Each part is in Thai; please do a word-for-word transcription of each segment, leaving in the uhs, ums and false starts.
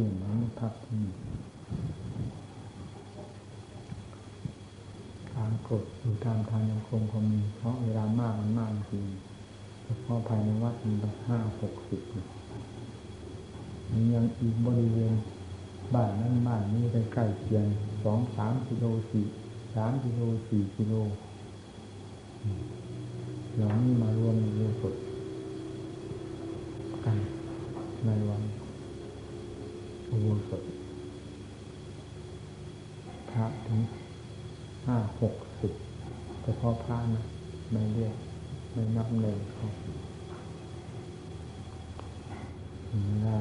ที่หลังพักที่ทางกดอยู่ตามทางยังคงความมีเพราะเวลามากมันมากจริงเฉพาะภายในวัดมีแบบห้าหกสิบมียังอีกบริเวณบ้านนั้นบ้านนี้ใกล้ๆเคียงสองสามกิโลสี่สามกิโลสี่กิโลเหล่านี้มารวมอยู่สดกันในวันอุโบสถพระถึงห้าหกสิบแต่พอพระนะไม่เรียกไม่นับเลยครับนะ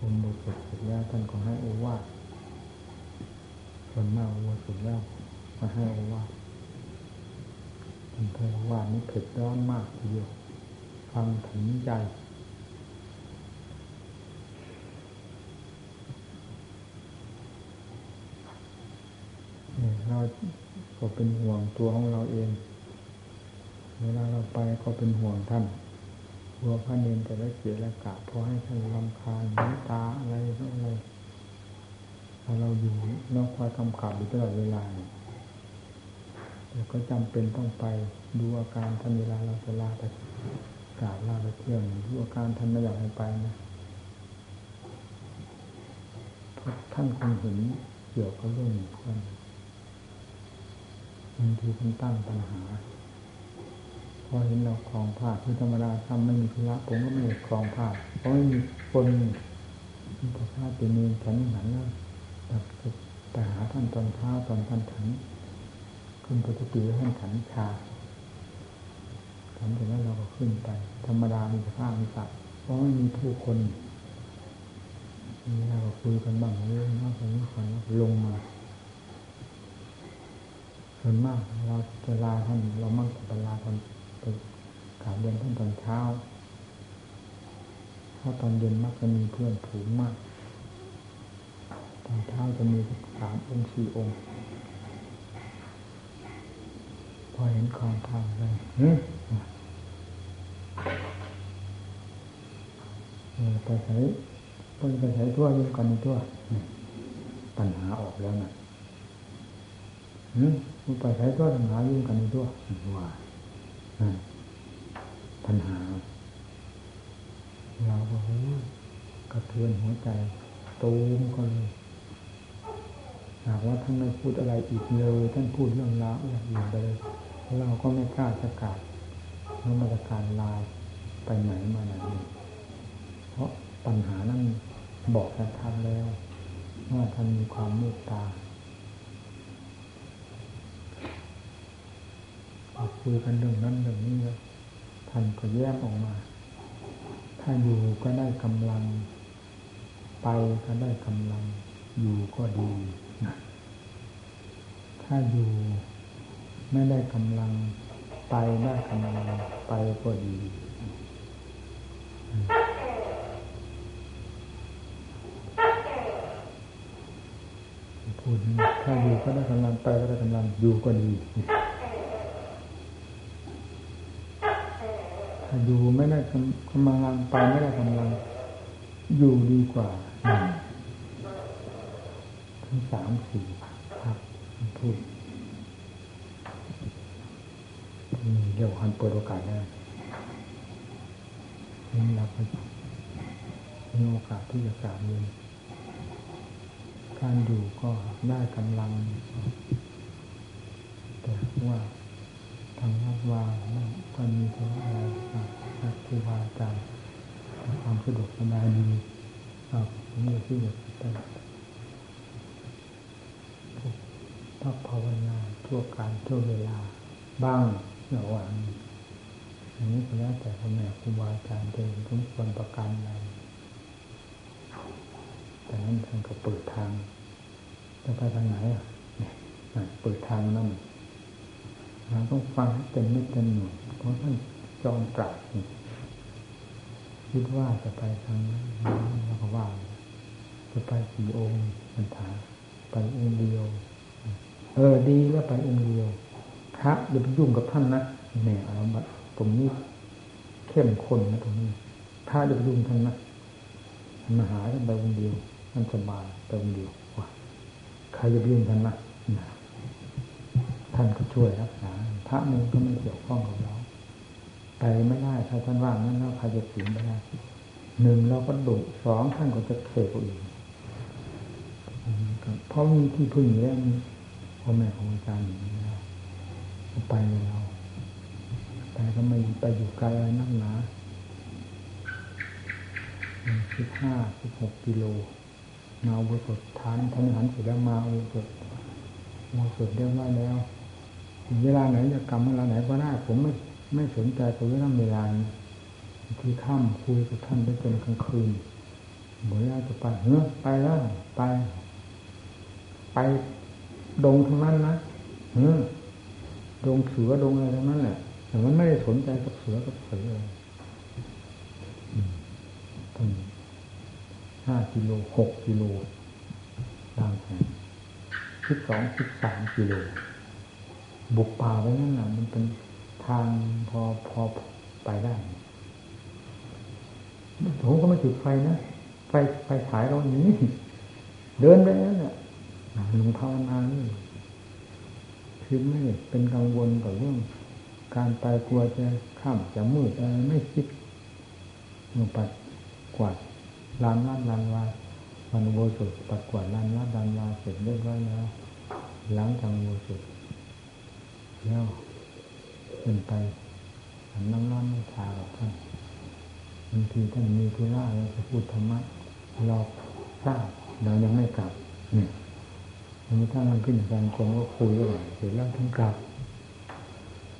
อุโบสถเสร็จแล้วท่านก็ให้โอวาทส่วนมากอุโบสถแล้วมาให้โอวาทท่านเทศว่านี่เผ็ดร้อนมากทีเดียวฟังถึงใจเราก็เป็นห่วงตัวของเราเองเวลาเราไปก็เป็นห่วงท่านกลัวพระเนรจะได้เสียละกะพอให้ท่านรำคาญน้ำตาอะไรทั้งอะไรพอเราอยู่นอกคอยกำกับอยู่ตลอดเวลาแต่ก็จำเป็นต้องไปดูอาการท่านเวลาเราจะลาไปกราบลาไปเที่ยวดูอาการท่านไม่อยากให้ไปนะเพราะท่านคงเห็นเกี่ยวกับเรื่องนี้ก่อนบางทีท่านตั้งปัญหาพอเห็นเราคลองผ้าที่ธรรมดาทำไม่มีธุระผมก็ไม่ได้คลองผ้าเพราะไม่มีคนมีพระธาตุเป็นเองฉันหันแล้วแต่หาท่านตอนเช้าตอนท่านฉันขึ้นปกติท่านฉันชาฉันเสร็จแล้วเราก็ขึ้นไปธรรมดามีผ้ามีสักเพราะไม่มีผู้คนนี่เราก็คุยกันบ้างเรื่องนอกจากนี้คนลงมาส่วนมากเราจะลาท่านเรามั่งจะลาตอนไปกราบเรียนท่านตอนเช้าถ้าตอนเย็นมักจะมีเพื่อนผูกมากตอนเช้าจะมีสามองค์สี่องค์พอเห็นคลองทางเลยไปใช้ไปไปใช้ทั่วเรื่องกันทั่วปัญหาออกแล้วนะอืมมันไปใช้ตัวปัญหายุ่งกันในตัวว่าปัญหาเราก็โหกระเทือนหัวใจตูมก็เลยหากว่าท่านไม่พูดอะไรอีกเลยท่านพูดเรื่องราวอะไรอย่างใดเราก็ไม่กล้าจะกราบแล้วมาตรการลายไปไหนมาไหนเพราะปัญหานั้นบอกกับท่านแล้วว่าท่านมีความเมตตาคุยกันเรื่องนั้นเรื่องนี้แล้วท่านก็แยกออกมาถ้าอยู่ก็ได้กำลังไปก็ได้กำลังอยู่ก็ดีนะถ้าอยู่ไม่ได้กำลังไปได้กำลังไปก็ดีพูดถ้าอยู่ก็ได้กำลังไปก็ได้กำลังอยู่ก็ดีถ้าอยู่ไม่ได้กำลังไปไม่ได้กำลังอยู่ดีกว่าทั้งสามสี่ครับพูดเดี๋ยวคันเปิดโอกาสได้นี่เราก็มีโอกาสที่จะกล่าวเลยการอยู่ก็ได้กำลังแต่ว่าทางวัดวานั่นก็มีทั้งอะไรครับพระครูบาอาจารย์ความสะดวกสบายดีครับผมอยู่ที่นี่ตั้งพักภาวนาทั่วการทั่วเวลาบ้างระหว่างอันนี้ก็แล้วแต่พ่อแม่ครูบาอาจารย์เองทุกคนประการใดแต่นั้นท่านก็เปิดทางจะไปทางไหนอ่ะเปิดทางนั่นเราต้องฟังให้เต็มเม็ดเต็มหน่วยเพราะท่านจอมปราชญ์คิดว่าจะไปทางนั้นแล้วก็ว่าจะไปสี่องค์มันถามไปองค์เดียวเออดีแล้วไปองค์เดียวพระอย่าไปยุ่งกับท่านนะแหน่เอาบัดตรงนี้เข้มข้นนะตรงนี้พระอย่าไปยุ่งท่านนะ มาหาท่านไปองค์เดียวท่านสบายไปองค์เดียวใครจะยุ่งท่านนะท่านก็ช่วยรักษาพระนึงก็ไม่เกี่ยวข้องกับเราไปไม่ได้ถ้าท่านว่างนั้นเราใครจะถึงไม่ได้หนึ่งเราก็ดุสองท่านก็จะเสกเอาเองเพราะมีที่พึ่งอยู่แล้วมีพ่อแม่ของอาจารย์อยู่แล้วไปเลยเราไปก็ไม่ไปอยู่ไกลอะไรนักหนาสิบห้าสิบหกกิโลมาอุปสมบทฐานท่านหันเสร็จแล้วมาอุปสมบทอุปสมบทเรียบร้อยแล้วเวลาไหนจะกรรมเวลาไหนก็ได้ผมไม่ไม่สนใจกับเรื่องเวลาที่ค่ำคุยกับท่านได้จนกลางคืนหมดแล้วจะไปเฮ้ยไปแล้วไปไปดงทั้งนั้นนะเฮ้ยดงเสือดงอะไรทั้งนั้นแหละแต่มันไม่ได้สนใจกับเสือกับเสือเลยถึงห้ากิโลหกกิโลตามแผนที่สองที่สามกิโลบุกป่าไว้นั่นแหละมันเป็นทางพอพอไปได้ผมก็ไม่จุดไฟนะไฟไฟฉายเราหนีเดินไปแล้วเนี่ยหลวงภาวนานี่คือไม่เป็นกังวลกับเรื่องการไปกลัวจะค่ำจะมืดอะไรไม่คิดหนูปัดกวาดลานวัดลานวาวันโวสุดปัดกวาดลานวัดลานวาเสร็จเรียบร้อยแล้วหลังจากโวสุดแล้วเป็นไปน้ำร้อนไม่ทากับท่านบางทีท่านมีธุระแล้วจะพูดธรรมะเราทราบเรายังไม่กลับเนี่ยแล้วถ้ามันขึ้นการคงก็คุยด้วยเสร็จแล้วท่านกลับ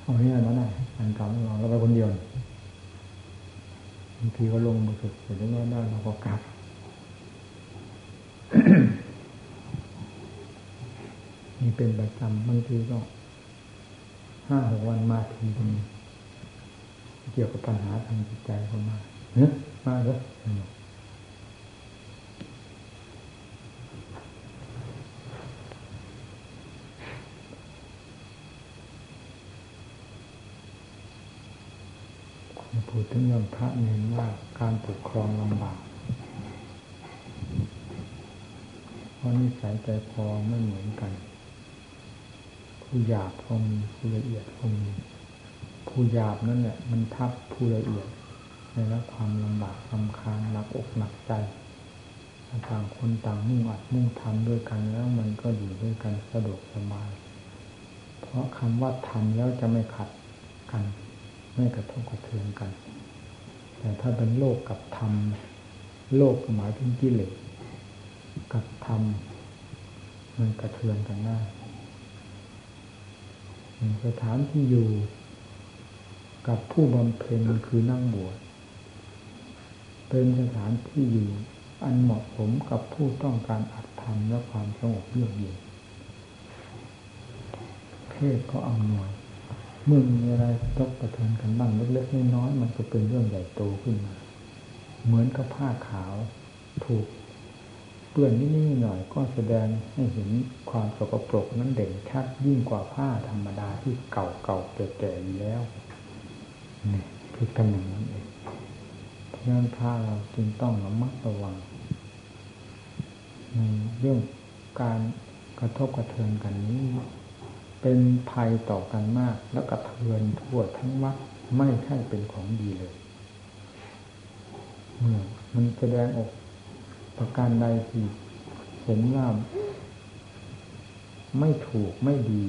เอาเนี่ยมาได้การกลับเราเราไปคนเดียวบางทีก็ลงมาสุดเสร็จแล้วได้เราก็กลับ นี่เป็นประจำบางทีก็ห้าหกวันมาทีตรงนี้เกี่ยวกับปัญหาทางจิตใจก็มาเนื้อมาเลยพูดถึงเรื่องพระเน้นว่าการปกครองลำบากเพราะนิสัยใจคอไม่เหมือนกันผู้หยาบก็มีผู้ละเอียดก็มีผู้หยาบนั่นแหละมันทับผู้ละเอียดในรับความลำบากลำคาญหนักอกหนักใจต่างคนต่างมุ่งอัดมุ่งทำด้วยกันแล้วมันก็อยู่ด้วยกันสะดวกสบายเพราะคำว่าทำแล้วจะไม่ขัดกันไม่กระทบกระเทือนกันแต่ถ้าเป็นโลกกับธรรมโลกหมายถึงกิเลสกับธรรมมันกระเทือนกันได้สถานที่อยู่กับผู้บำเพ็ญคือนั่งบวชเป็นสถานที่อยู่อันเหมาะสมกับผู้ต้องการอัตธรรมและความสงบเยือกเย็นเพศก็อำนวยเมื่อมีอะไรตกกระเทือนกันบ้างเล็กๆน้อยๆมันก็เป็นเรื่องใหญ่โตขึ้นมาเหมือนกับผ้าขาวถูกเปื้อนนิดๆหน่อยก็แสดงให้เห็นความสกปรกนั้นเด่นชัดยิ่งกว่าผ้าธรรมดาที่เก่าๆแก่ๆอยู่แล้วนี่คือตำแหน่งนั้นเองเพราะฉะนั้นผ้าเราจึงต้องระมัดระวังในเรื่องการกระทบกระเทือนกันนี้เป็นภัยต่อกันมากแล้วกระเทือนทั่วทั้งวัดไม่ใช่เป็นของดีเลยเมื่อมันแสดงออกประการใดที่เห็นว่าไม่ถูกไม่ดี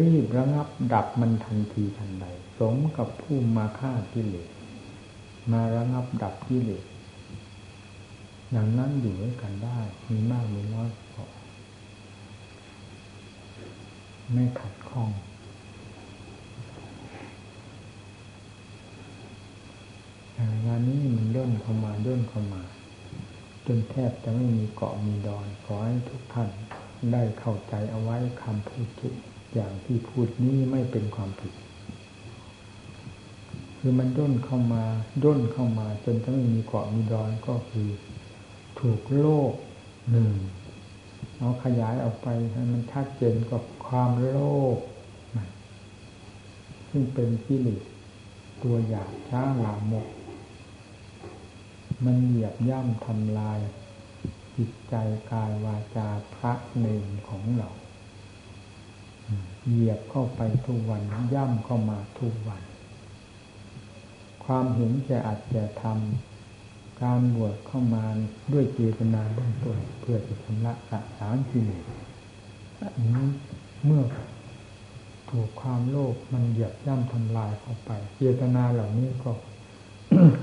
รีบระงับดับมันทันทีทันใดสมกับผู้มาฆ่ากิเลสมาระงับดับกิเลสอย่างนั้นอยู่ด้วยกันได้มีมากมีน้อยพอไม่ขัดข้องแต่งานนี้มันย่นเข้ามาย่นเข้ามาจนแทบจะไม่มีเกาะมีดอนขอให้ทุกท่านได้เข้าใจเอาไว้คำพูดทุกอย่างที่พูดนี้ไม่เป็นความผิดคือมันย่นเข้ามาย่นเข้ามาจนจะไม่มีเกาะมีดอนก็คือถูกโลกหนึ่งเอาขยายออกไปให้มันชัดเจนกับความโลภซึ่งเป็นกิเลสตัวหยาบช้าลามก มันเหยียบย่ำทำลายจิตใจกายวาจาพระเนรของเราเหยียบเข้าไปทุกวันย่ำเข้ามาทุกวันความเห็นแก่อัตแก่ธรรมการบวชเข้ามาด้วยเจตนาเบื้องต้นเพื่อจะชำระสะสางกิเลสนี้เมื่อถูกความโลภมันเหยียบย่ำทำลายเข้าไปเจตนาเหล่านี้ก็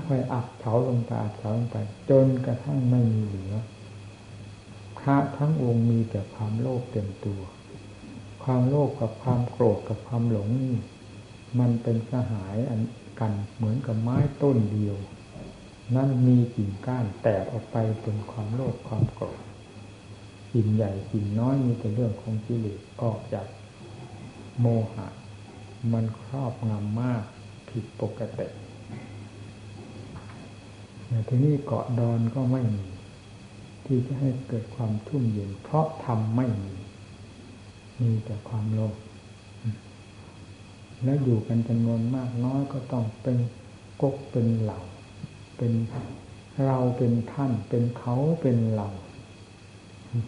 ค่อยอับเฉาลงไปอับเฉาลงไปจนกระทั่งไม่มีเหลือพระทั้งองค์มีแต่ความโลภเต็มตัวความโลภกับความโกรธกับความหลงนี่มันเป็นสหายอันกันเหมือนกับไม้ต้นเดียวนั่นมีกิ่งก้านแตกออกไปเป็นความโลภความโกรธกิ่งใหญ่กิ่งน้อยมีแต่เรื่องของกิเลสออกจากโมหะมันครอบงำมากผิดปกติที่นี่เกาะดอนก็ไม่มีที่จะให้เกิดความชุ่มเย็นเพราะธรรมไม่มีมีแต่ความโลภแล้วอยู่กันจำนวนมากน้อยก็ต้องเป็นก๊กเป็นเหล่าเป็นเราเป็นท่านเป็นเขาเป็นเรา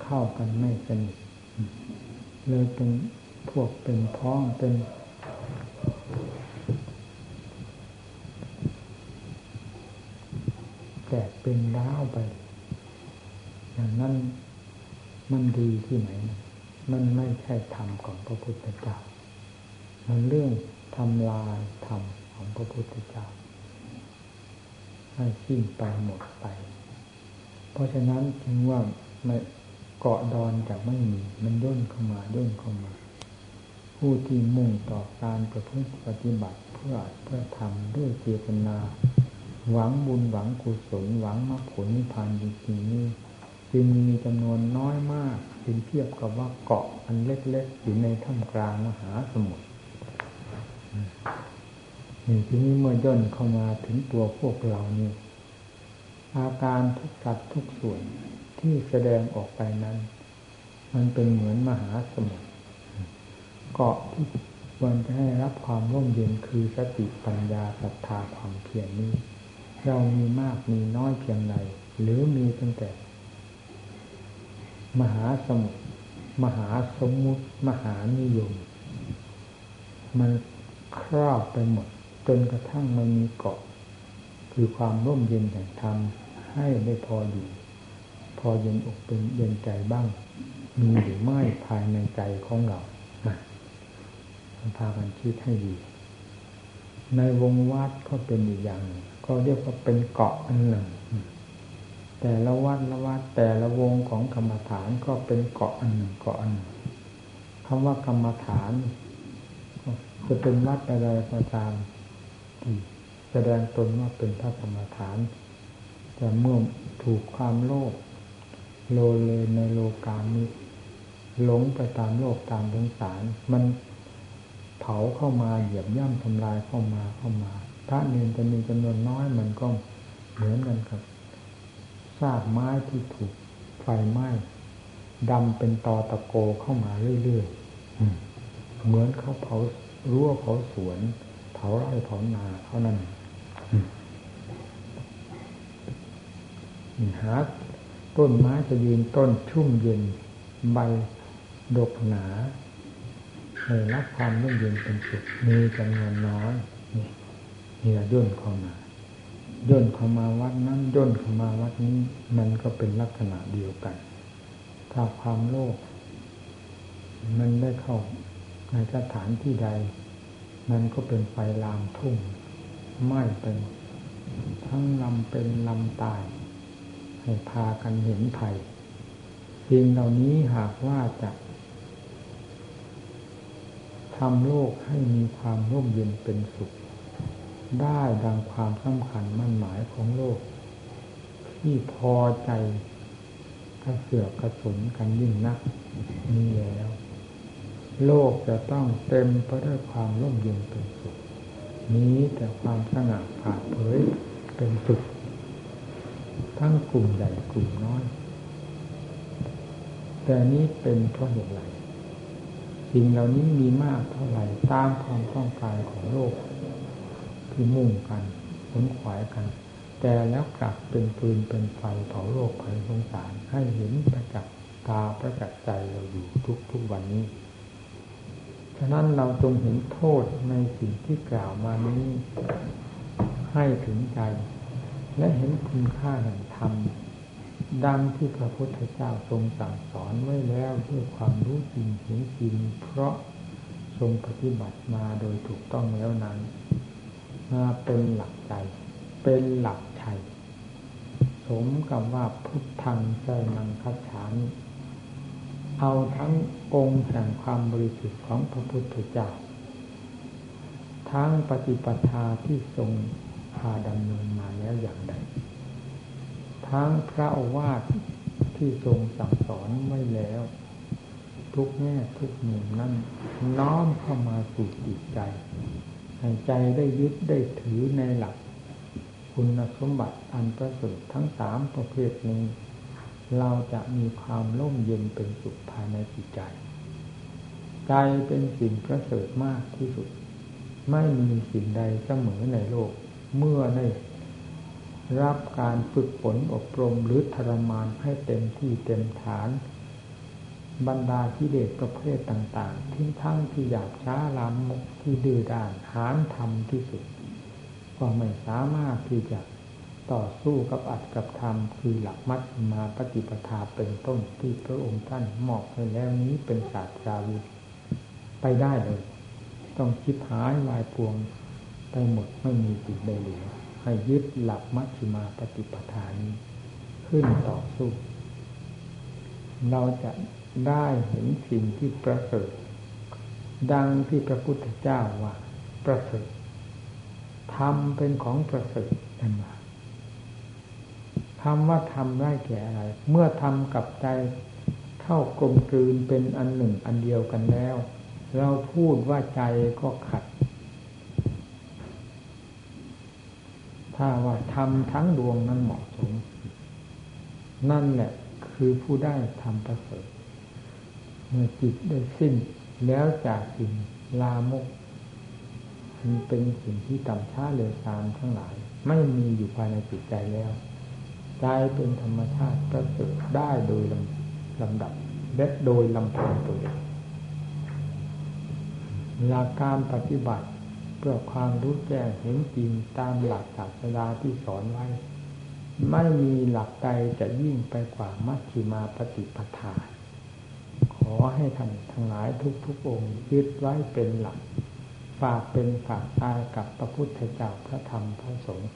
เข้ากันไม่สนิทเลยเป็นพวกเป็นพ้องเป็นแตกเป็นร้าวไปอย่างนั้นมันดีที่ไหนมันไม่ใช่ธรรมของพระพุทธเจ้ามันเรื่องทำลายธรรมของพระพุทธเจ้าให้สิ้นไปหมดไปเพราะฉะนั้นจึงว่าไม่เกาะดอนจากไม่มีมันย่นเข้ามาย่นเข้ามาผู้ที่มุ่งต่อการประพฤติปฏิบัติเพื่อเพื่อทำด้วยเจตนาหวังบุญหวังกุศลหวังมรรคผลนิพพานจริงๆนี่จึงมีจำนวนน้อยมากเป็นเทียบกับว่าเกาะอันเล็กๆอยู่ในท่ามกลางมหาสมุทรนี่ที่นี้เมื่อย่นเข้ามาถึงตัวพวกเรานี่อาการทุกสัดทุกส่วนที่แสดงออกไปนั้นมันเป็นเหมือนมหาสมุทรเกาะที่ควรจะให้รับความร่มเย็นคือสติปัญญาศรัทธาความเพียรนี้เรามีมากมีน้อยเพียงใดหรือมีตั้งแต่มหาสมุทรมหาสมุทรมหานิยมมันครอบไปหมดจนกระทั่งมันมีเกาะคือความร่มเย็นแห่งธรรมให้ได้พออยู่พอเย็นอกเป็นเย็นใจบ้างมีหรือไม่ภายในใจของเรามาพากันคิดให้ดีในวงวัดก็เป็นอีกอย่างก็เรียกว่าเป็นเกาะอันหนึ่งแต่ละวัดละวัดแต่ละวงของกรรมฐานก็เป็นเกาะอันหนึ่งเกาะอันหนึ่งคำว่ากรรมฐานจะเป็นวัดอะไรก็ตามแสดงตนว่าเป็นพระกรรมฐานแต่เมื่อถูกความโลภโลเลในโลกามิหลงไปตามโลกตามสงสารมันเผาเข้ามาเหยียบย่ำทำลายเข้ามาเข้ามาพระเนรจะมีจำนวนน้อยมันก็เหมือนกันครับซากไม้ที่ถูกไฟไหม้ดำเป็นตอตะโกเข้ามาเรื่อยๆเหมือนเขาเผารั้วเผาสวนเผาไร่เผานาเท่านั้นหาต้นไม้จะยืนต้นชุ่มเย็นใบดกหนาให้รับความร่มเย็นเป็นสุขมีจำนวนน้อยนี่นี่ละย่นเข้ามาย่นเข้ามาวัดนั้นย่นเข้ามาวัดนี้มันก็เป็นลักษณะเดียวกันถ้าความโลภมันได้เข้าในสถานที่ใดมันก็เป็นไฟลามทุ่งไหม้เป็นทั้งลำเป็นลำตายให้พากันเห็นภัยสิ่งเหล่านี้หากว่าจะทำโลกให้มีความร่มเย็นเป็นสุขได้ดังความสำคัญมั่นหมายของโลกที่พอใจกระเสือกกระสนกันยิ่งนักนี่แล้วโลกจะต้องเต็มไปด้วยความร่มเย็นเป็นสุขนี้แต่ความสง่าผ่าเผยเป็นสุขทั้งกลุ่มใหญ่กลุ่มน้อยแต่นี้เป็นเพราะเหตุไรสิ่งเหล่านี้มีมากเท่าไหร่ตามความต้องการของโลกที่มุ่งกันขวนขวายกัน แต่แล้วกลับเป็นปืนเป็นไฟเผาโลกภัยสงสารให้เห็นประจักษ์ตาประจักษ์ใจเราอยู่ทุกทุกวันนี้ฉะนั้นเราจงเห็นโทษในสิ่งที่กล่าวมานี้ให้ถึงใจและเห็นคุณค่าแห่งธรรมดังที่พระพุทธเจ้าทรงสั่งสอนไว้แล้วด้วยความรู้จริงเห็นจริงเพราะทรงปฏิบัติมาโดยถูกต้องแล้วนั้นมาเป็นหลักใจเป็นหลักใจสมกับว่าพุทธังสรณังคัจฉามิเอาทั้งองค์แห่งความบริสุทธิ์ของพระพุทธเจ้าทั้งปฏิปทาที่ทรงพาดำเนินมาแล้วอย่างใดทั้งพระโอวาทที่ทรงสั่งสอนไว้แล้วทุกแง่ทุกมุมนั้นน้อมเข้ามาสู่จิตใจให้ใจได้ยึดได้ถือในหลักคุณสมบัติอันประเสริฐทั้งสามประเภทนี้เราจะมีความร่มเย็นเป็นสุขภายในจิตใจใจเป็นสิ่งประเสริฐมากที่สุดไม่มีสิ่งใดเสมอในโลกเมื่อได้รับการฝึกฝนอบรมหรือทรมานให้เต็มที่เต็มฐานบรรดากิเลสประเภทต่างๆที่ทั้งที่หยาบช้าลามกที่ดื้อด้านหาญธรรมที่สุดก็ไม่สามารถที่จะต่อสู้กับอัตกับธรรมคือหลักมัชฌิมาปฏิปทาเป็นต้นที่พระองค์ท่านมอบให้แล้วนี้เป็นศาสตราวุธไปได้เลยต้องชิบหายวายพวงไปหมดไม่มีสิ่งใดเหลือให้ยึดหลักมัชฌิมาปฏิปทานี้ขึ้นต่อสู้เราจะได้เห็นสิ่งที่ประเสริฐดังที่พระพุทธเจ้าว่าประเสริฐธรรมเป็นของประเสริฐนั่นว่าคำว่าธรรมได้แก่อะไรเมื่อธรรมกับใจเข้ากลมกลืนเป็นอันหนึ่งอันเดียวกันแล้วเราพูดว่าใจก็ขัดถ้าว่าธรรมทั้งดวงนั้นเหมาะสมนั่นแหละคือผู้ได้ธรรมประเสริฐเมื่อจิตได้สิ้นแล้วจากสิ่งลามกมันเป็นสิ่งที่ต่ำช้าเลวทรามทั้งหลายไม่มีอยู่ภายในจิตใจแล้วใจเป็นธรรมชาติประเสริฐได้โดยลำดับและโดยลำพังตัวเองหลักการปฏิบัติเพื่อความรู้แจ้งเห็นจริงตามหลักศาสดาที่สอนไว้ไม่มีหลักใดจะยิ่งไปกว่ามัชฌิมาปฏิปทาขอให้ท่านทั้งหลายทุกๆองค์ยึดไว้เป็นหลักฝากเป็นฝากตายกับพระพุทธเจ้าพระธรรมพระสงฆ์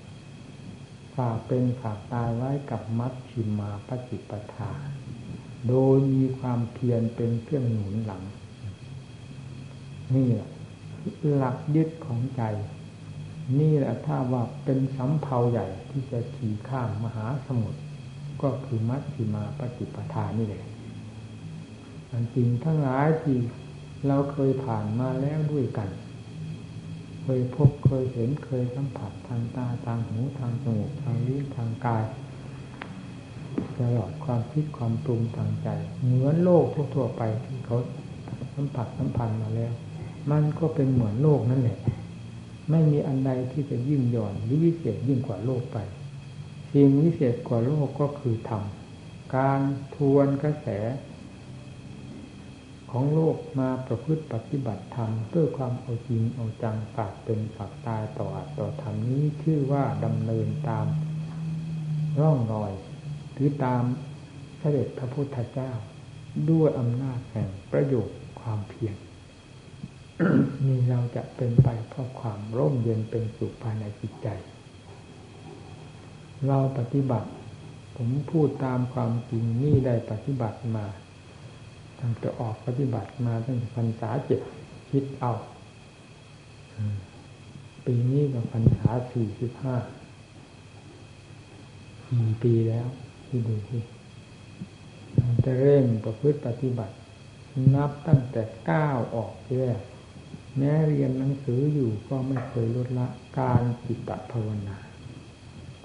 ฝากเป็นฝากตายไว้กับมัชฌิมาปฏิปทาโดยมีความเพียรเป็นเครื่องหนุนหลังนี่แหละหลักยึดของใจนี่แหละถ้าว่าเป็นสำเภาใหญ่ที่จะขี่ข้ามมหาสมุทรก็คือมัชฌิมาปฏิปทานี่แหละอันจริงทั้งหลายที่เราเคยผ่านมาแล้วด้วยกันเคยพบเคยเห็นเคยสัมผัสทางตาทางหูทางจมูกทางลิ้นทางกายตลอดความคิดความปรุงทางใจเหมือนโลกทั่วๆไปที่เขาสัมผัสสัมพันธ์มาแล้วมันก็เป็นเหมือนโลกนั่นแหละไม่มีอันใดที่จะยิ่งหย่อนหรือวิเศษยิ่งกว่าโลกไปสิ่งวิเศษกว่าโลกก็คือธรรมการทวนกระแสของโลกมาประพฤติปฏิบัติธรรมด้วยความเอาจริงเอาจังฝากเป็นฝากตายต่ออัตต่อธรรมนี้ชื่อว่าดำเนินตามร่องรอยหรือตามเสด็จพระพุทธเจ้าด้วยอำนาจแห่งประโยชน์ความเพียร นี่เราจะเป็นไปเพราะความร่มเย็นเป็นสุขภายในจิตใจเราปฏิบัติผมพูดตามความจริงนี่ได้ปฏิบัติมาตั้งแต่ออกปฏิบัติมาตั้งแต่พรรษาเจ็ดคิดเอาปีนี้กับพรรษาสี่สิบห้ากี่ปีแล้วที่ดูที่ตั้งแต่เริ่มประพฤติปฏิบัตินับตั้งแต่ก้าวออกแรกแม้เรียนหนังสืออยู่ก็ไม่เคยลดละการจิตภาวนา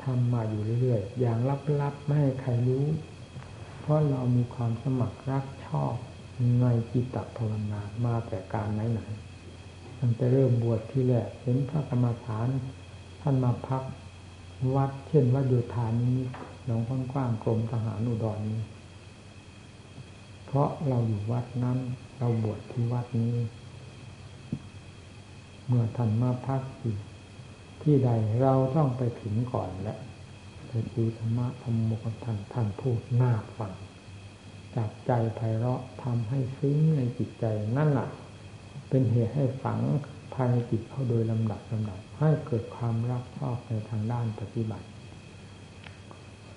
ทำมาอยู่เรื่อยๆอย่างลับๆไม่ให้ใครรู้เพราะเรามีความสมัครรักชอบในจิตภาวนามาแต่การไหนๆตั้งแต่เริ่มบวชที่แรกเห็นพระกรรมฐานท่านมาพัก วัดเช่นวัดโยธานี้หนองค่อนกว้างกรมทหารอุดรนี้เพราะเราอยู่วัดนั้นเราบวชที่วัดนี้เมื่อท่านมาพักที่ที่ใดเราต้องไปถึงก่อนและไปคุยธรรมะธรรมโมกับท่านท่านพูดน่าฟังจับใจไพเราะทำให้ซึ้งในจิตใจนั่นแหละเป็นเหตุให้ฝังภายในจิตเข้าโดยลำดับลำดับให้เกิดความรักชอบในทางด้านปฏิบัติ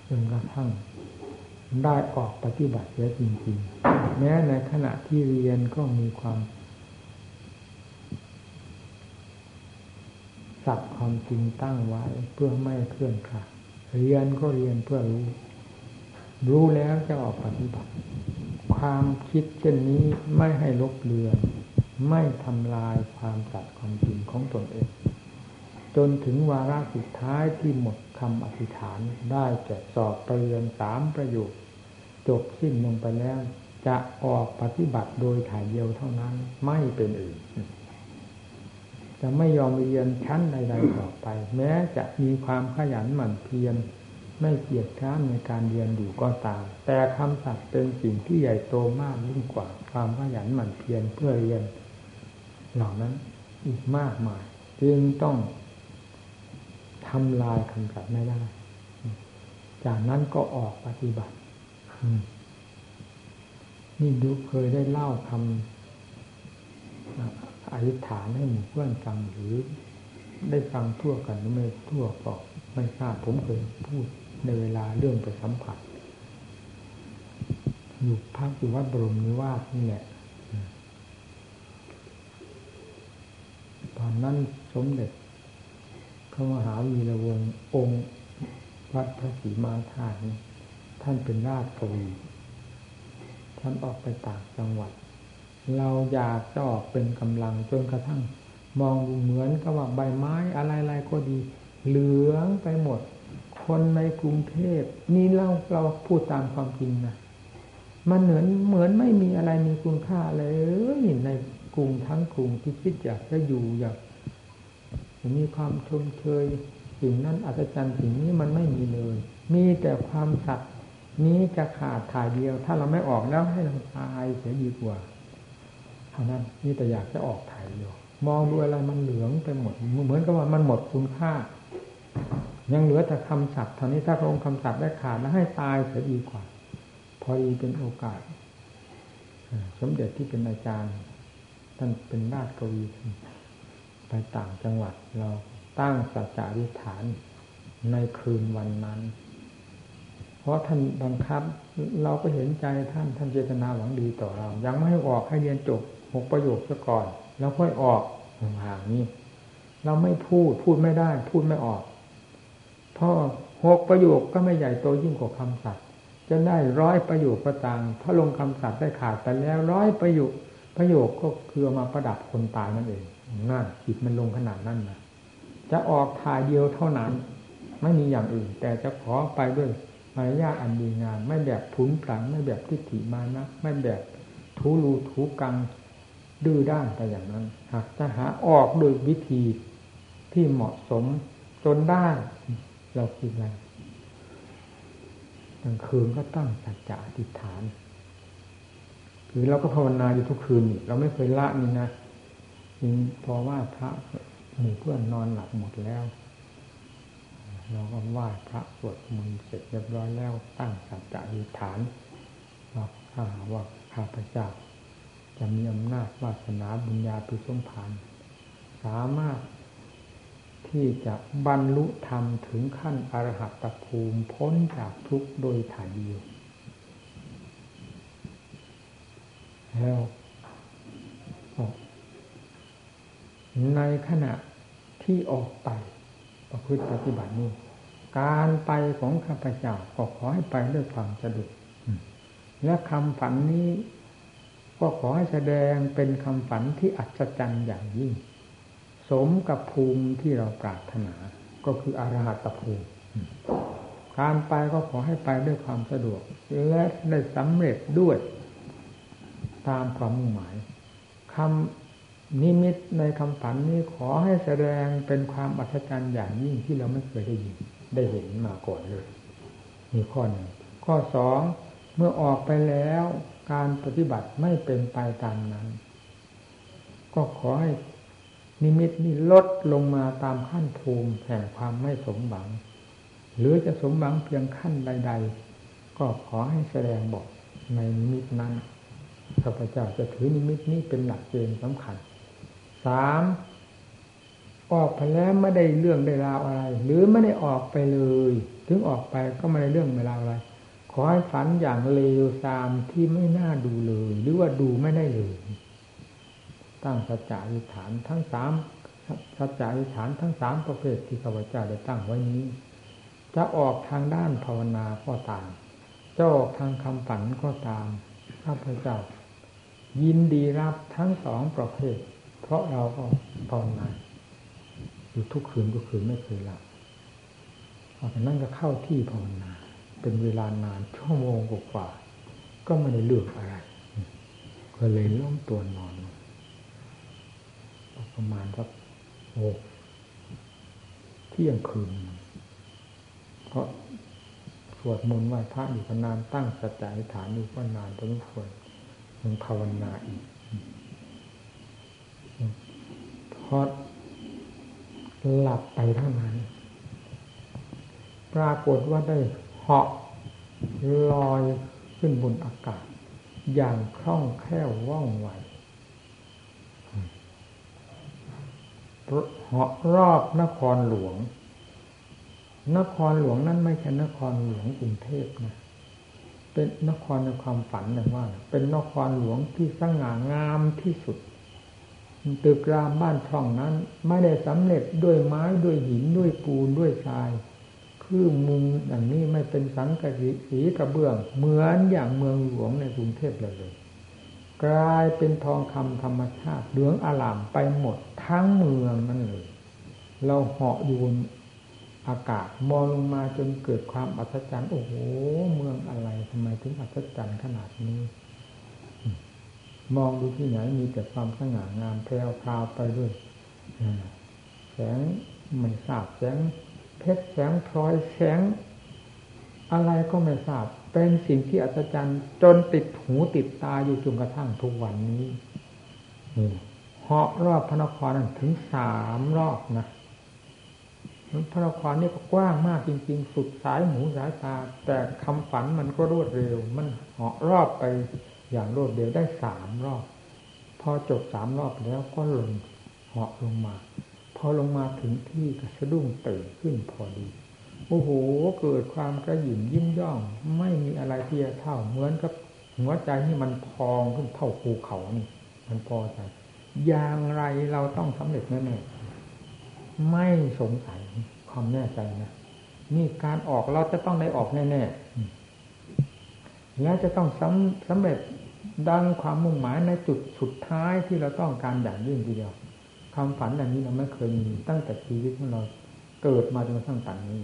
จนกระทั่งได้ออกปฏิบัติแล้วจริงๆแม้ในขณะที่เรียนก็มีความสับความจริงตั้งไว้เพื่อไม่เคลื่อนคลาดเรียนก็เรียนเพื่อรู้รู้แล้วจะออกปฏิบัติความคิดเช่นนี้ไม่ให้ลบเลือนไม่ทำลายความสัตย์ความจริงของตนเองจนถึงวาระสุดท้ายที่หมดคำอธิษฐานได้จะสอบประเรียนสามประโยคจบสิ้นลงไปแล้วจะออกปฏิบัติโดยถ่ายเดียวเท่านั้นไม่เป็นอื่นจะไม่ยอมเรียนชั้นใดๆต่อไปแม้จะมีความขยันหมั่นเพียรไม่เกียจคร้านในการเรียนอยู่ก็ตามแต่คำสัตย์เป็นสิ่งที่ใหญ่โตมากยิ่งกว่าความขยันหมั่นเพียรเพื่อเรียนเหล่านั้นอีกมากมายจึงต้องทำลายคำสัตย์ไม่ได้จากนั้นก็ออกปฏิบัตินี่ดูเคยได้เล่าคำอธิษฐานให้หมู่เพื่อนฟังหรือได้ฟังทั่วกันหรือไม่ทั่วก็ไม่ทราบผมเคยพูดในเวลาเรื่องไปสัมผัสอยู่พักอยู่วัดบรมนิวาสนี่แหละตอนนั้นสมเด็จพระมหาวีระวงศ์องค์วัดพระศรีมาธาตุท่านเป็นราชกวีท่านออกไปต่างจังหวัดเราอยากจะออกเป็นกำลังจนกระทั่งมองดูเหมือนกับว่าใบไม้อะไรๆก็ดีเหลืองไปหมดคนในกรุงเทพนี่เราเราพูดตามความจริงนะมันเหมือนเหมือนไม่มีอะไรมีคุณค่าเลยในกรุงทั้งกรุงที่คิดอยากจะอยู่อยากมีความชมเชยสิ่งนั้นอัศจรรย์สิ่งนี้มันไม่มีเลยมีแต่ความสัตย์นี้จะขาดถ่ายเดียวถ้าเราไม่ออกแล้วให้เราตายเสียดีกว่าเท่านั้นนี่แต่อยากจะออกถ่ายเดียวมองดูอะไรมันเหลืองไปหมดเหมือนกับว่ามันหมดคุณค่ายังเหลือแต่คำสัตย์เท่านี้ถ้าพระองค์คำสัตย์ได้ขาดแล้วให้ตายเสียดีกว่าพอดีเป็นโอกาสสมเด็จที่เป็นอาจารย์ท่านเป็นราชกวีไปต่างจังหวัดเราตั้งสัจจะอธิษฐานในคืนวันนั้นเพราะท่านบังคับเราก็เห็นใจท่านท่านเจตนาหวังดีต่อเรายังไม่ให้ออกให้เรียนจบหกประโยคซะก่อนแล้วค่อยออกห่างๆนี้เราไม่พูดพูดไม่ได้พูดไม่ออกเพราะหกประโยคก็ไม่ใหญ่โตยิ่งกว่าคำสัตย์จะได้ร้อยประโยคก็ต่างถ้าลงคำสัตย์ได้ขาดไปแล้วร้อยประโยคประโยคก็คือมาประดับคนตายนั่นเองนั่นจิตมันลงขนาดนั้นนะจะออกถ่ายเดียวเท่านั้นไม่มีอย่างอื่นแต่จะขอไปด้วยมารยาทอันดีงามไม่แบบผุนผลังไม่แบบทิฏฐิมานะไม่แบบทูลูทูกังดื้อด้านไปอย่างนั้นหากจะหาออกโดยวิธีที่เหมาะสมจนได้เราคิดอะไรกลางคืนก็ตั้งสัจจะอธิษฐานคือเราก็ภาวนาอยู่ทุกคืนเราไม่เคยละนี่นะพอว่าพระหมู่เพื่อนนอนหลับหมดแล้วเราก็ไหว้พระสวดมนต์เสร็จเรียบร้อยแล้วตั้งสัจจะอธิษฐานว่าข้าว่าข้าพเจ้าจะมีอำนาจวาสนาบุญญาภิสมภารสามารถที่จะบรรลุธรรมถึงขั้นอรหัตภูมิพ้นจากทุกข์โดยถ่ายเดียวแล้วในขณะที่ออกไปประพฤติปฏิบัตินี้การไปของข้าพเจ้าก็ขอให้ไปด้วยความสะดวกและคำฝันนี้ก็ขอให้แสดงเป็นคำฝันที่อัศจรรย์อย่างยิ่งสมกับภูมิที่เราปรารถนาก็คืออรหัตภูมิการไปก็ขอให้ไปด้วยความสะดวกและได้สำเร็จด้วยตามความมุ่งหมายคำนิมิตในคำฝันนี้ขอให้แสดงเป็นความอัศจรรย์อย่างยิ่งที่เราไม่เคยได้ยิน ได้เห็นมาก่อนเลยมีข้อหนึ่งข้อสองเมื่อออกไปแล้วการปฏิบัติไม่เป็นไปตามนั้นก็ขอให้นิมิตนี้ลดลงมาตามขั้นภูมิแห่งความไม่สมหวังหรือจะสมหวังเพียงขั้นใดๆก็ขอให้แสดงบอกในนิมิตนั้นข้าพเจ้าจะถือนิมิตนี้เป็นหลักเกณฑ์สำคัญสามออกไปแล้วไม่ได้เรื่องได้ราวอะไรหรือไม่ได้ออกไปเลยถึงออกไปก็ไม่ได้เรื่องไม่ราวอะไรขอให้ฝันอย่างเลวทรามที่ไม่น่าดูเลยหรือว่าดูไม่ได้เลยตั้งสัจจะอธิษฐานทั้งสามสัจจะอธิษฐานทั้งสามประเภทที่ข้าพเจ้าได้ตั้งไว้นี้จะออกทางด้านภาวนาก็ตามจะออกทางคำฝันก็ตามข้าพเจ้ายินดีรับทั้งสองประเภทเพราะเราก็ภาวนาอยู่ทุกคืนก็คืนไม่เคยหลับพอจากนั้นก็เข้าที่ภาวนาเป็นเวลานานชั่วโมงกว่าก็ไม่ได้เลือกอะไรก็เลยล้มตัวนอนประมาณสักโอ้เที่ยงคืนเพราะสวดมนต์ไหว้พระอยู่ก็นานตั้งสัจจะอธิษฐานอยู่ก็นานพอสมควรยังภาวนาอีกพอหลับไปเท่านั้นปรากฏว่าได้เหาะลอยขึ้นบนอากาศอย่างคล่องแคล่วว่องไวเหาะรอบนครหลวงนครหลวงนั่นไม่ใช่นครหลวงกรุงเทพนะเป็นนครในความฝันนะว่าเป็นนครหลวงที่สง่างามที่สุดตึกรามบ้านช่องนั้นไม่ได้สำเร็จด้วยไม้ด้วยหินด้วยปูนด้วยทรายคือมุงอันนี้ไม่เป็นสังกะสีกระเบื้องเหมือนอย่างเมืองหลวงในกรุงเทพเลยกลายเป็นทองคำธรรมชาติเหลืองอร่ามไปหมดทั้งเมืองนั่นเลยเราเหาะอยู่บนอากาศมองลงมาจนเกิดความอัศจรรย์โอ้โหเมืองอะไรทำไมถึงอัศจรรย์ขนาดนี้มองดูที่ไหนมีแต่ความสง่างามแพรวพราวไปด้วยแสงไม่ทราบแสงเพชรแสงพลอยแสงอะไรก็ไม่ทราบเป็นสิ่งที่อัศจรรย์จนติดหูติดตาอยู่จนกระทั่งทุกวันนี้เหาะรอบพระนครนั้นถึงสามรอบนะพระนครนี่ก็กว้างมากจริงๆสุดสายหูสายตาแต่คำฝันมันก็รวดเร็วมันเหาะรอบไปอย่างรวดเร็วได้สามรอบพอจบสามรอบแล้วก็ลงเหาะลงมาพอลงมาถึงที่ก็สะดุ้งตื่นขึ้นพอดีโอ้โหเกิดความกระหยิ่มยิ้มย่องไม่มีอะไรที่จะเท่าเหมือนกับหัวใจที่มันพองขึ้นเท่าภูเขานี่มันพอใจอย่างไรเราต้องสำเร็จแน่ๆไม่สงสัยความแน่ใจนะนี่การออกเราจะต้องได้ออกแน่ๆและจะต้องสำเร็จดังความมุ่งหมายในจุดสุดท้ายที่เราต้องการอย่างยิ่งทีเดียวความฝันแบบนี้เราไม่เคยมีตั้งแต่ชีวิตของเราเกิดมาจนกระทั่งตอนนี้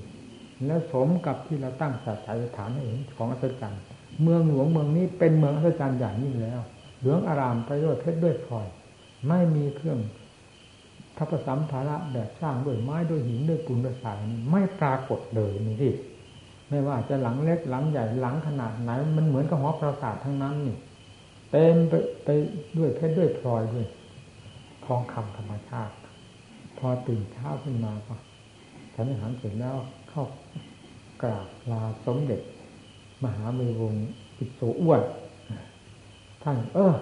และสมกับที่เราตั้งสัจจะอธิษฐานให้เห็นของอัศจรรย์เมืองหลวงเมืองนี้เป็นเมืองอัศจรรย์อย่างยิ่งแล้วเหลืองอารามไปด้วยเพชรด้วยพลอยไม่มีเครื่องทัพสัมภาระแบบสร้างด้วยไม้ด้วยหินด้วยปูนด้วยทรายไม่ปรากฏเลยนี่ดิไม่ว่าจะหลังเล็กหลังใหญ่หลังขนาดไหนมันเหมือนกับหอปราสาททั้งนั้นนี่เต็มไปไปด้วยเพชรด้วยพลอยด้วยทองคำธรรมชาติพอตื่นเช้าขึ้นมาก็ฉันอาหารเสร็จแล้วเข้ากราบลาสมเด็จมหาเมรุวงศ์อิโสอ้วนท่านเออ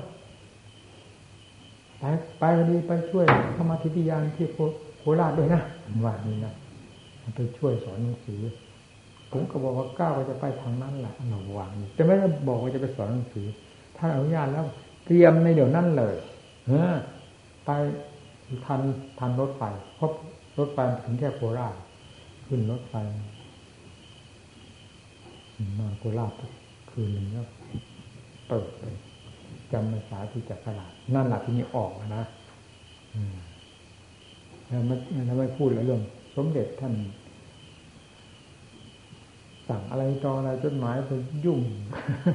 ไปไปดีไปช่วยธรรมทิฏฐิยานที่โคราชด้วยนะวันนี้นะไปช่วยสอนหนังสือผมก็บอกว่าก้าวจะไปทางนั้นแหละหนวางแต่ไม่ได้บอกว่าจะไปสอนหนังสือท่านอนุญาตแล้วเตรียมในเดี๋ยวนั้นเลยเออไปทันทันรถไฟพบรถไฟถึงแค่โคราชขึ้นรถไฟมาโคราชคืนนึงแล้วเปิดไปจำภาษาที่จักรราชนั่นแหละที่นี่ออกนะแล้วไม่แล้วไม่พูดแล้วเรื่องสมเด็จท่านสั่งอะไรต่ออะไรจดหมายไปยุ่ง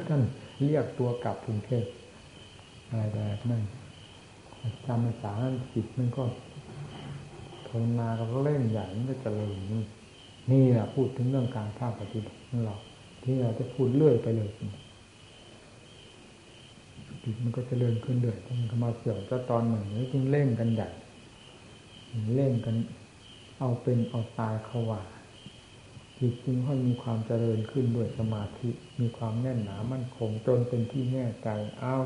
ท่านเรียกตัวกลับกรุงเทพอะไรแบบนั้นจำภาษาจิตมันก็ภาวนาก็เล่นใหญ่มันก็เจริญ นี่แหละพูดถึงเรื่องการภาคปฏิบัติของเราที่เราจะพูดเรื่อยไปเลยจิตมันก็จะเลื่อนขึ้นเรื่อยมันก็มาเสื่อมก็ตอนหนึ่งนี่จึงเร่งกันใหญ่เร่งกันเอาเป็นเอาตายเข้าว่าจิตจึงค่อยมีความเจริญขึ้นด้วยสมาธิมีความแน่นหนามั่นคงจนเป็นที่แน่ใจเอา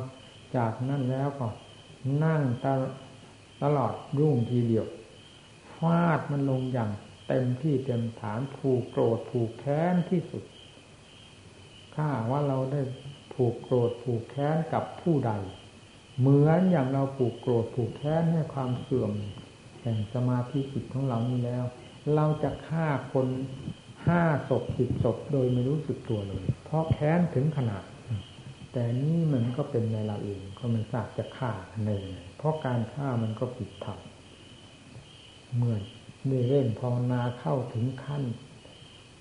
จากนั้นแล้วก็นั่งตลอดรุ่งทีเดียวฟาดมันลงอย่างเต็มที่เต็มฐานผูกโกรธผูกแค้นที่สุดข้าว่าเราได้ผูกโกรธผูกแค้นกับผู้ใดเหมือนอย่างเราผูกโกรธผูกแค้นให้ความเสื่อมแห่งสมาธิจิตของเรานี่แล้วเราจะฆ่าคนห้าศพสิบศพโดยไม่รู้สึกตัวเลยเพราะแค้นถึงขนาดแต่นี่มันก็เป็นในเราเองก็มันสาบจะฆ่าในเพราะการฆ่ามันก็ผิดธรรมเมื่อได้เล่นภาวนาเข้าถึงขั้น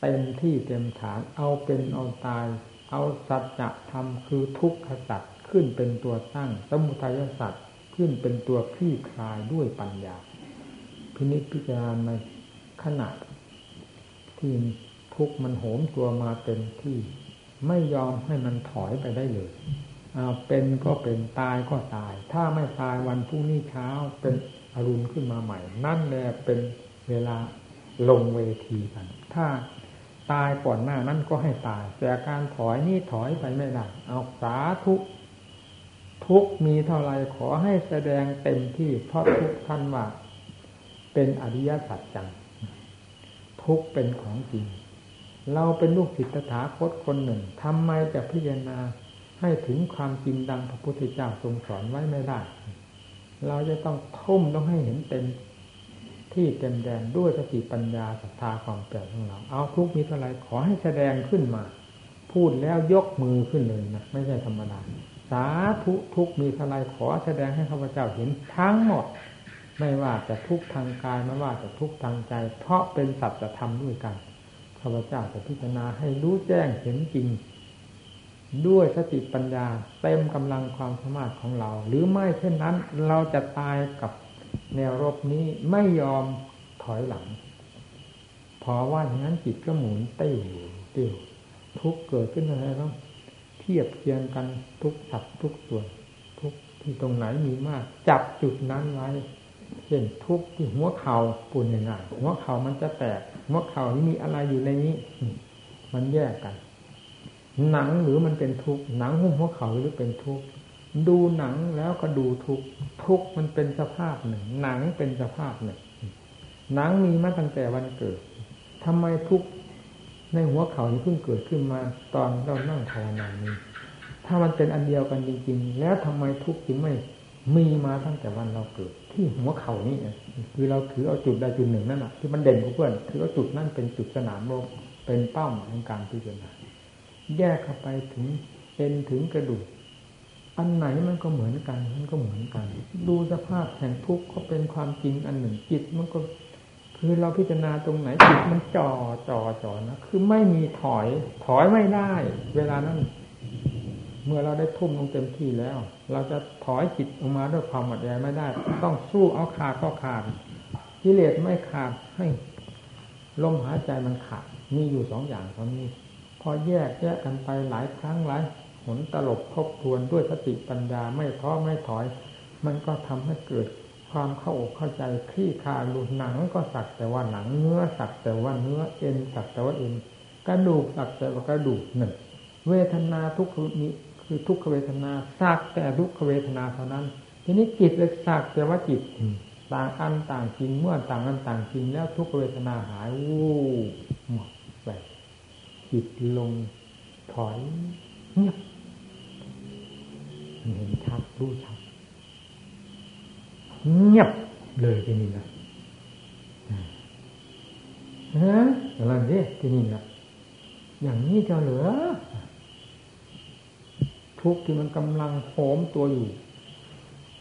เต็มที่เต็มฐานเอาเป็นเอาตายเอาสัจธรรมคือทุกขสัจขึ้นเป็นตัวตั้งสมุทัยสัจขึ้นเป็นตัวคลี่คลายด้วยปัญญาพินิจพิจารณาในขณะที่ทุกข์มันโหมตัวมาเต็มที่ไม่ยอมให้มันถอยไปได้เลยเอาเป็นก็เป็นตายก็ตายถ้าไม่ตายวันพรุ่งนี้เช้าเป็นอรุณขึ้นมาใหม่นั่นแหละเป็นเวลาลงเวทีกันถ้าตายก่อนหน้านั้นก็ให้ตายแต่การถอยนี่ถอยไปไม่ได้เอาสาธุทุกมีเท่าไรขอให้แสดงเต็มที่เพราะทุกท่านว่าเป็นอริยสัจจังทุกเป็นของจริงเราเป็นลูกศิษย์ตถาคตคนหนึ่งทำไมจะพิจารณาให้ถึงความจริงดังพระพุทธเจ้าทรงสอนไว้ไม่ได้เราจะต้องทุ่มต้องให้เห็นเต็มที่เต็มแดนด้วยสติปัญญาศรัทธาความเปลี่ยนของเราเอาทุกมีเท่าไรขอให้แสดงขึ้นมาพูดแล้วยกมือขึ้นเลยนะไม่ใช่ธรรมดาสาธุทุกมีเท่าไรขอแสดงให้ข้าพเจ้าเห็นทั้งหมดไม่ว่าจะทุกทางกายไม่ว่าจะทุกทางใจเพราะเป็นสัจธรรมด้วยกันข้าพเจ้าจะพิจารณาให้รู้แจ้งเห็นจริงด้วยสติปัญญาเต็มกำลังความสามารถของเราหรือไม่เช่นนั้นเราจะตายกับแนวรบนี้ไม่ยอมถอยหลังพอว่าอย่างนั้นจิตก็หมุนเตี้ยวเตี้ยวทุกเกิดขึ้นอะไรต้องเทียบเทียงกันทุกสับทุกส่วนทุกที่ตรงไหนมีมากจับจุดนั้นไว้เช่นทุกที่หัวเข่าปุ่นง่ายๆหัวเข่ามันจะแตกหัวเข่านี่มีอะไรอยู่ในนี้มันแยกกันหนังหรือมันเป็นทุกข์หนังหุ้มหัวเข่าหรือเป็นทุกข์ดูหนังแล้วก็ดูทุกข์ทุกข์มันเป็นสภาพหนึ่งหนังเป็นสภาพหนึ่งหนังมีมาตั้งแต่วันเกิดทำไมทุกข์ในหัวเข่านี่เพิ่งเกิดขึ้นมาตอนเรานั่งภาวนานี้ถ้ามันเป็นอันเดียวกันจริงๆแล้วทำไมทุกข์ถึงไม่มีมาตั้งแต่วันเราเกิดที่หัวเข่านี่คือเราถือเอาจุดใดจุดหนึ่งนั่นแหละที่มันเด่นกว่าเพื่อนถือเอาจุดนั่นเป็นจุดสนามรบเป็นเป้าหมายในการพิจารณาแยกเข้าไปถึงเอ็นถึงกระดูกอันไหนมันก็เหมือนกันมันก็เหมือนกันดูสภาพแห่งทุกข์ก็เป็นความจริงอันหนึ่งจิตมันก็คือเราพิจารณาตรงไหนจิตมันจ่อจ่อจ่อนะคือไม่มีถอยถอยไม่ได้เวลานั้นเมื่อเราได้ทุ่มลงเต็มที่แล้วเราจะถอยจิตออกมาด้วยความหมดแรงไม่ได้ต้องสู้เอาขาดก็ขาดกิเลสไม่ขาดให้ลมหายใจมันขาดมีอยู่สองอย่างตอนนี้พอแยกแยกกันไปหลายครั้งหลายหนตลบทบทวนด้วยสติปัญญาไม่ท้อไม่ถอยมันก็ทำให้เกิดความเข้าอกเข้าใจคลี่คลายรูหนังก็สักแต่ว่าหนังเนื้อสักแต่ว่าเนื้อเอ็นสักแต่ว่าเอ็นกระดูกสักแต่ว่ากระดูกหนึ่งเวทนาทุกข์นี้คือทุกขเวทนาสักแต่ทุกขเวทนาเท่านั้นทีนี้จิตเลยสักแต่ว่าจิตต่างอันต่างจริงเมื่อต่างอันต่างจริงแล้วทุกขเวทนาหายวูบหมดไปจิตลงถอยเงียบเห็นชัดรู้ชัดเงียบเลยที่นี่นะฮะอะไรนี่ที่นี่นะอย่างนี้จะเหลือทุกข์ที่มันกำลังโหมตัวอยู่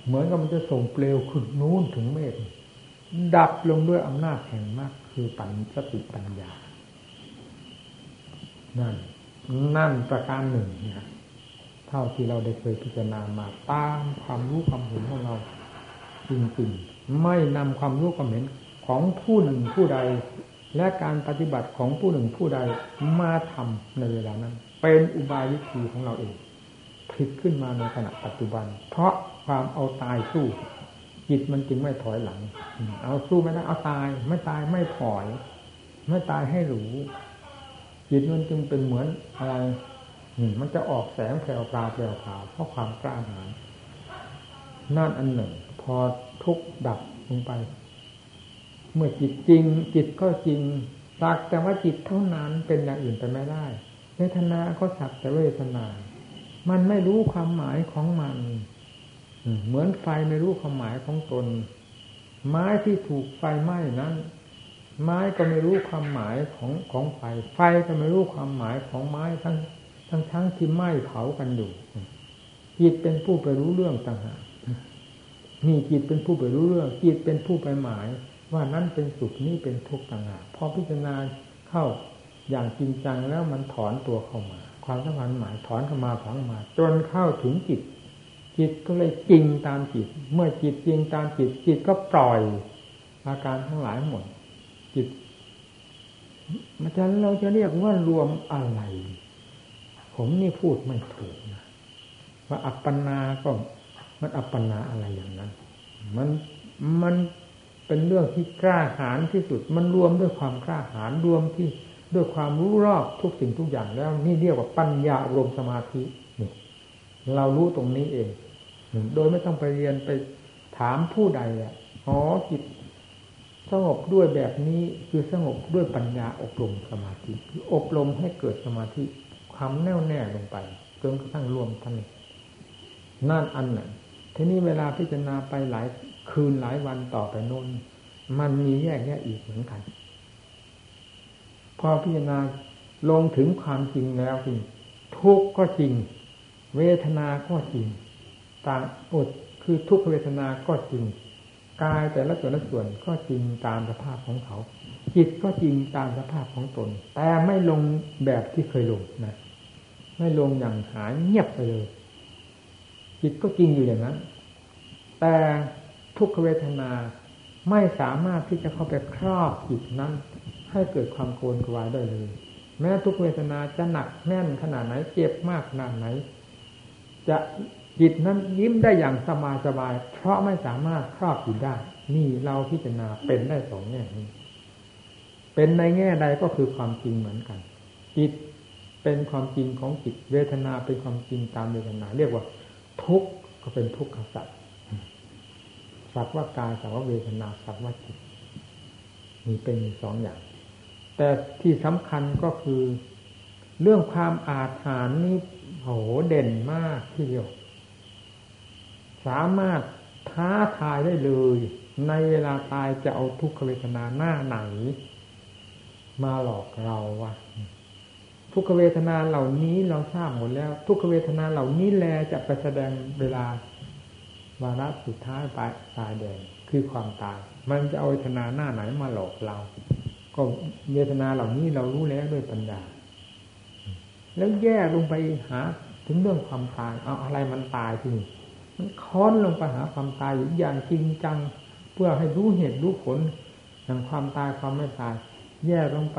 เหมือนกับมันจะส่งเปลวขึ้นนู้นถึงเมฆดับลงด้วยอำนาจแห่งมรรคคือปัญญาสติปัญญานั่นนั่นประการหนึ่งนะเท่าที่เราได้เคยพิจารณามาตามความรู้ความเห็นของเราจริงๆไม่นำความรู้ความเห็นของผู้หนึ่งผู้ใด และการปฏิบัติของผู้หนึ่งผู้ใดมาทำในเวลานั้นเป็นอุบายวิธีของเราเองพลิกขึ้นมาในขณะปัจจุบันเพราะความเอาตายสู้จิตมันจึงไม่ถอยหลังเอาสู้ไม่ได้เอาตายไม่ตายไม่ถอยไม่ตายให้รู้จิตมันจึงเป็นเหมือนอะไรมันจะออกแสงแผ่วพราวแผ่วพราวเพราะความกล้าหาญนั่นอันหนึ่งพอทุกข์ดับลงไปเมื่อจิตจริงจิตก็จริงสักแต่ว่าจิตเท่านั้นเป็นอย่างอื่นไปไม่ได้เวทนาก็สักแต่เวทนามันไม่รู้ความหมายของมันเหมือนไฟไม่รู้ความหมายของตนไม้ที่ถูกไฟไหม้นั้นไม้ก็ไม่รู้ความหมายของของไฟไฟก็ไม่รู้ความหมายของไม้ทั้งทั้งทั้งที่ไหม้เผากันอยู่จิตเป็นผู้ไปรู้เรื่องต่างหากนี่จิตเป็นผู้ไปรู้เรื่องจิตเป็นผู้ไปหมายว่านั้นเป็นสุขนี้เป็นทุกข์ต่างหากพอพิจารณาเข้าอย่างจริงจังแล้วมันถอนตัวเข้ามาความสำคัญหมายถอนเข้ามาฝังมาจนเข้าถึงจิตจิตก็เลยจริงตามจิตเมื่อจิตจริงตามจิตจิตก็ปล่อยอาการทั้งหลายหมดจิตอาจารย์เราจะเรียกว่ารวมอะไรผมนี่พูดไม่ถูกนะว่าอัปปนาก็มันอัปปนาอะไรอย่างนั้นมันมันเป็นเรื่องที่กล้าหาญที่สุดมันรวมด้วยความกล้าหาญรวมที่ด้วยความรู้รอบทุกสิ่งทุกอย่างแล้วนี่เรียกว่าปัญญาอบรมสมาธินี่เรารู้ตรงนี้เองโดยไม่ต้องไปเรียนไปถามผู้ใดอ่ะอ๋อจิตสงบด้วยแบบนี้คือสงบด้วยปัญญาอบรมสมาธิคืออบรมให้เกิดสมาธิความแน่วแน่ลงไปจนกระทั่งรวมทั้งนั่นอันนั้นทีนี้เวลาพิจารณาไปหลายคืนหลายวันต่อไปโน้นมันมีแยกแยะอีกเหมือนกันพอพิจารณาลงถึงความจริงแล้วจริงทุกข์ก็จริงเวทนาก็จริงต่างอดคือทุกขเวทนาก็จริงกายแต่ละส่วนละส่วนก็จริงตามสภาพของเขาจิตก็จริงตามสภาพของตนแต่ไม่ลงแบบที่เคยลงนะไม่ลงอย่างหายเงียบไปเลยจิตก็จริงอยู่อย่างนั้นแต่ทุกขเวทนาไม่สามารถที่จะเข้าไปครอบจิตนั้นให้เกิดความโกรธกวาดได้เลยแม้ทุกเวทนาจะหนักแน่นขนาดไหนเจ็บมากขนาดไหนจะจิตนั้นยิ้มได้อย่างสบายสบายเพราะไม่สามารถครอบจิตได้นี่เราพิจารณาเป็นได้สองแง่นี้เป็นในแง่ใดก็คือความจริงเหมือนกันจิตเป็นความจริงของจิตเวทนาเป็นความจริงตามเวทนาเรียกว่าทุกข์ก็เป็นทุกข์ขสัตว์สักว่ากายสักว่าเวทนาสักว่าจิตมีเป็นสองอย่างแต่ที่สำคัญก็คือเรื่องความอาถรรพ์นี่โหเด่นมากทีเดียวสามารถท้าทายได้เลยในเวลาตายจะเอาทุกขเวทนาหน้าไหนมาหลอกเราวะทุกขเวทนาเหล่านี้เราทราบหมดแล้วทุกขเวทนาเหล่านี้แลจะไปแสดงเวลาวาระสุดท้ายปลายตายแดงคือความตายมันจะเอาเวทนาหน้าไหนมาหลอกเราก็เวทนาเหล่านี้เรารู้แล้วด้วยปัญญาแล้วแย่ลงไปหาถึงเรื่องความตายเอาอะไรมันตายที่นี่มันค้อนลงไปหาความตายอย่างจริงจังเพื่อให้รู้เหตุรู้ผลแห่งความตายความไม่ตายแย่ลงไป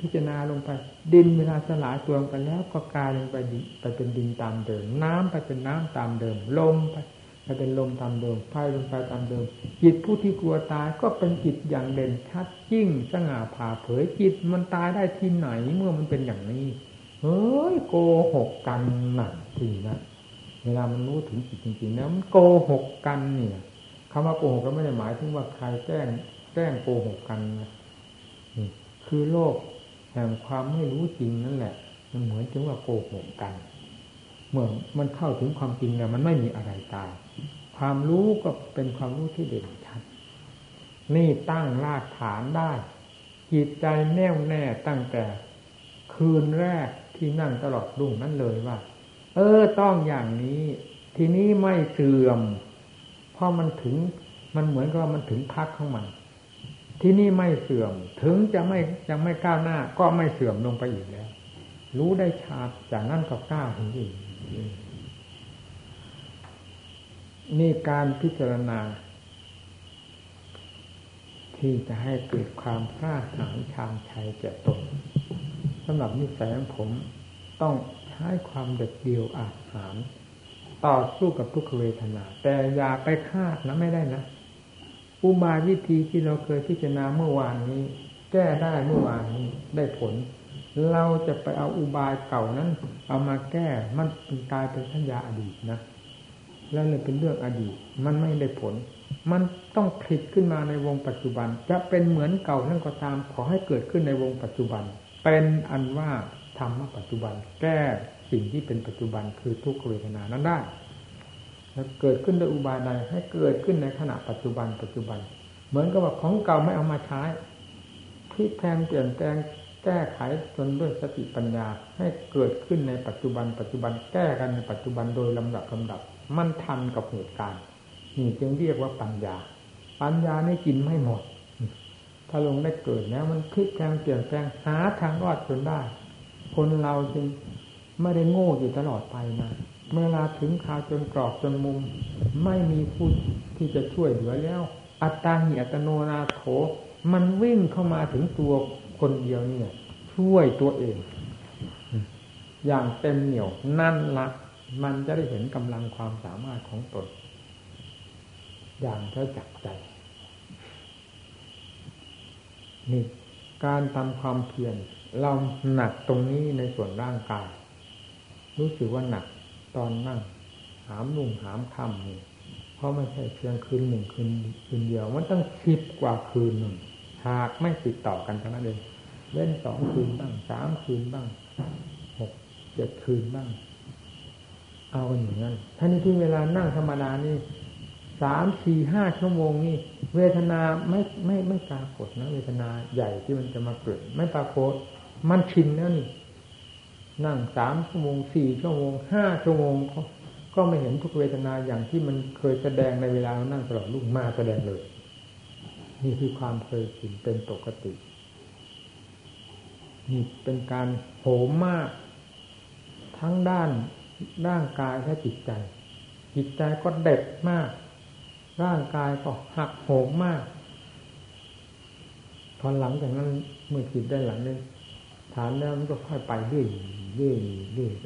พิจารณาลงไปดินเวลาสลายตัวลงไปแล้วก็กลายลงไปดินไปเป็นดินตามเดิมน้ำไปเป็นน้ำตามเดิมลมไปไปเป็นลมตามเดิมไฟลงไปตามเดิมจิตผู้ที่กลัวตายก็เป็นจิตอย่างเด่นชัดยิ่งสง่าผ่าเผยจิตมันตายได้ที่ไหนเมื่อมันเป็นอย่างนี้เฮ้ยโกหกกันหนักจริงนะเวลามันรู้ถึงจิตจริงๆนะมันโกหกกันเนี่ยคำว่าโกหกก็ไม่ได้หมายถึงว่าใครแกล้งแกล้งโกหกกันนะคือโลกแห่งความไม่รู้จริงนั่นแหละมันเหมือนถึงว่าโกหกกันเมื่อมันเข้าถึงความจริงแล้วมันไม่มีอะไรตายความรู้ก็เป็นความรู้ที่เด่นชัดนี่ตั้งรากฐานได้จิตใจแน่วแน่ตั้งแต่คืนแรกที่นั่งตลอดรุ่งนั้นเลยว่าเออต้องอย่างนี้ทีนี้ไม่เสื่อมเพราะมันถึงมันเหมือนกับมันถึงพักของมันที่นี่ไม่เสื่อมถึงจะไม่ยังไม่ก้าวหน้าก็ไม่เสื่อมลงไปอีกแล้วรู้ได้ชัดจากนั้นก็ก้าวถึงอีกนี่การพิจารณาที ที่จะให้เกิดความกล้าหาญชาญชัยแก่ตนสำหรับนิสัยของผมต้องใช้ความเด็ดเดี่ยวอาหารต่อสู้กับทุกขเวทนาแต่อย่าไปคาดนะไม่ได้นะอุบายวิธีที่เราเคยพิจารณาเมื่อวานนี้แก้ได้เมื่อวานนี้ได้ผลเราจะไปเอาอุบายเก่านั้นเอามาแก้มันเป็นกลายเป็นสัญญาอดีตนะแล้วเลยเป็นเรื่องอดีตมันไม่ได้ผลมันต้องผลิตขึ้นมาในวงปัจจุบันจะเป็นเหมือนเก่านั่นก็ตามขอให้เกิดขึ้นในวงปัจจุบันเป็นอันว่าธรรมะปัจจุบันแก้สิ่งที่เป็นปัจจุบันคือทุกขเวทนานั้นได้แล้วเกิดขึ้นด้วยอุบายใดให้เกิดขึ้นในขณะปัจจุบันปัจจุบันเหมือนกับว่าของเก่าไม่เอามาใช้พลิกแพลงเปลี่ยนแปลงแก้ไขจนด้วยสติปัญญาให้เกิดขึ้นในปัจจุบันปัจจุบันแก้กันในปัจจุบันโดยลำดับลำดับมันทันกับเหตุการณ์นี่จึงเรียกว่าปัญญาปัญญานี่กินไม่หมดถ้าลงได้เกิดแล้วมันพลิกแพลงเปลี่ยนแปลงหาทางรอดจนได้คนเราจึงไม่ได้โง่อยู่ตลอดไปนะเวลาถึงคราวจนกรอบจนมุมไม่มีผู้ที่จะช่วยเหลือแล้วอัตตาหิอัตโนนาโถมันวิ่งเข้ามาถึงตัวคนเดียวเนี่ยช่วยตัวเองอย่างเต็มเหนี่ยวนั่นละมันจะได้เห็นกำลังความสามารถของตนอย่างเข้าจักใจนี่การทำความเพียรเราหนักตรงนี้ในส่วนร่างกายรู้สึกว่าหนักตอนนั่งหามนุ่งหามค่ำนี่เพราะไม่ใช่เพียงคืนหนึ่งคืนคืนเดียวมันต้องสิบกว่าคืนหนึ่งหากไม่ติดต่อกันเท่านั้นเองเล่นสองคืนบ้างสามคืนบ้างหกเจ็ดคืนบ้างเอากันอย่างนั้นท่านี้ที่เวลานั่งธรรมดานี่สามสี่ห้าชั่วโมงนี่เวทนาไม่ไม่ไม่ปรากฏนะเวทนาใหญ่ที่มันจะมาเกิดไม่ปรากฏมันชินแล้วนี่นั่งสามชั่วโมงสี่ชั่วโมงห้าชั่วโมงก็ไม่เห็นทุกเวทนาอย่างที่มันเคยแสดงในเวลานั่งตลอดลุ่มมาแสดงเลยนี่คือความเคยชินเป็นปกตินี่เป็นการโหมมากทั้งด้านร่างกายและจิตใจจิตใจก็เด็ดมากร่างกายก็หักโหมมากตอนหลังจากนั้นเมื่อจิตได้หลังนี้ฐานแล้วมันก็ค่อยไปเรื่อยเรื่อยเรื่อยไป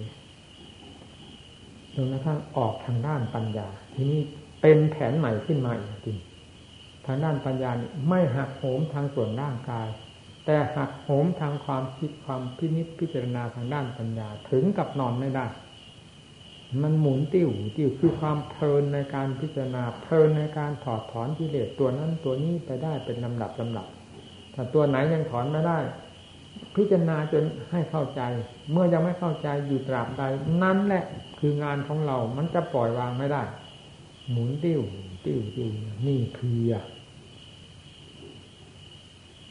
จนกระทั่งออกทางด้านปัญญาทีนี้เป็นแผนใหม่ขึ้นมาอีกจริงทางด้านปัญญานี่ไม่หักโหมทางส่วนร่างกายแต่หักโหมทางความคิดความพินิจพิจารณาทางด้านปัญญาถึงกับนอนไม่ได้มันหมุนติ้วติ้วคือความเพลินในการพิจารณาเพลินในการถอดถอนกิเลสตัวนั้นตัวนี้ไปได้เป็นลำดับลำดับถ้าตัวไหนยังถอนไม่ได้พิจารณาจนให้เข้าใจเมื่อยังไม่เข้าใจอยู่ตราบใดนั้นแหละคืองานของเรามันจะปล่อยวางไม่ได้หมุนติ้วติ้วติ้วนี่เพีย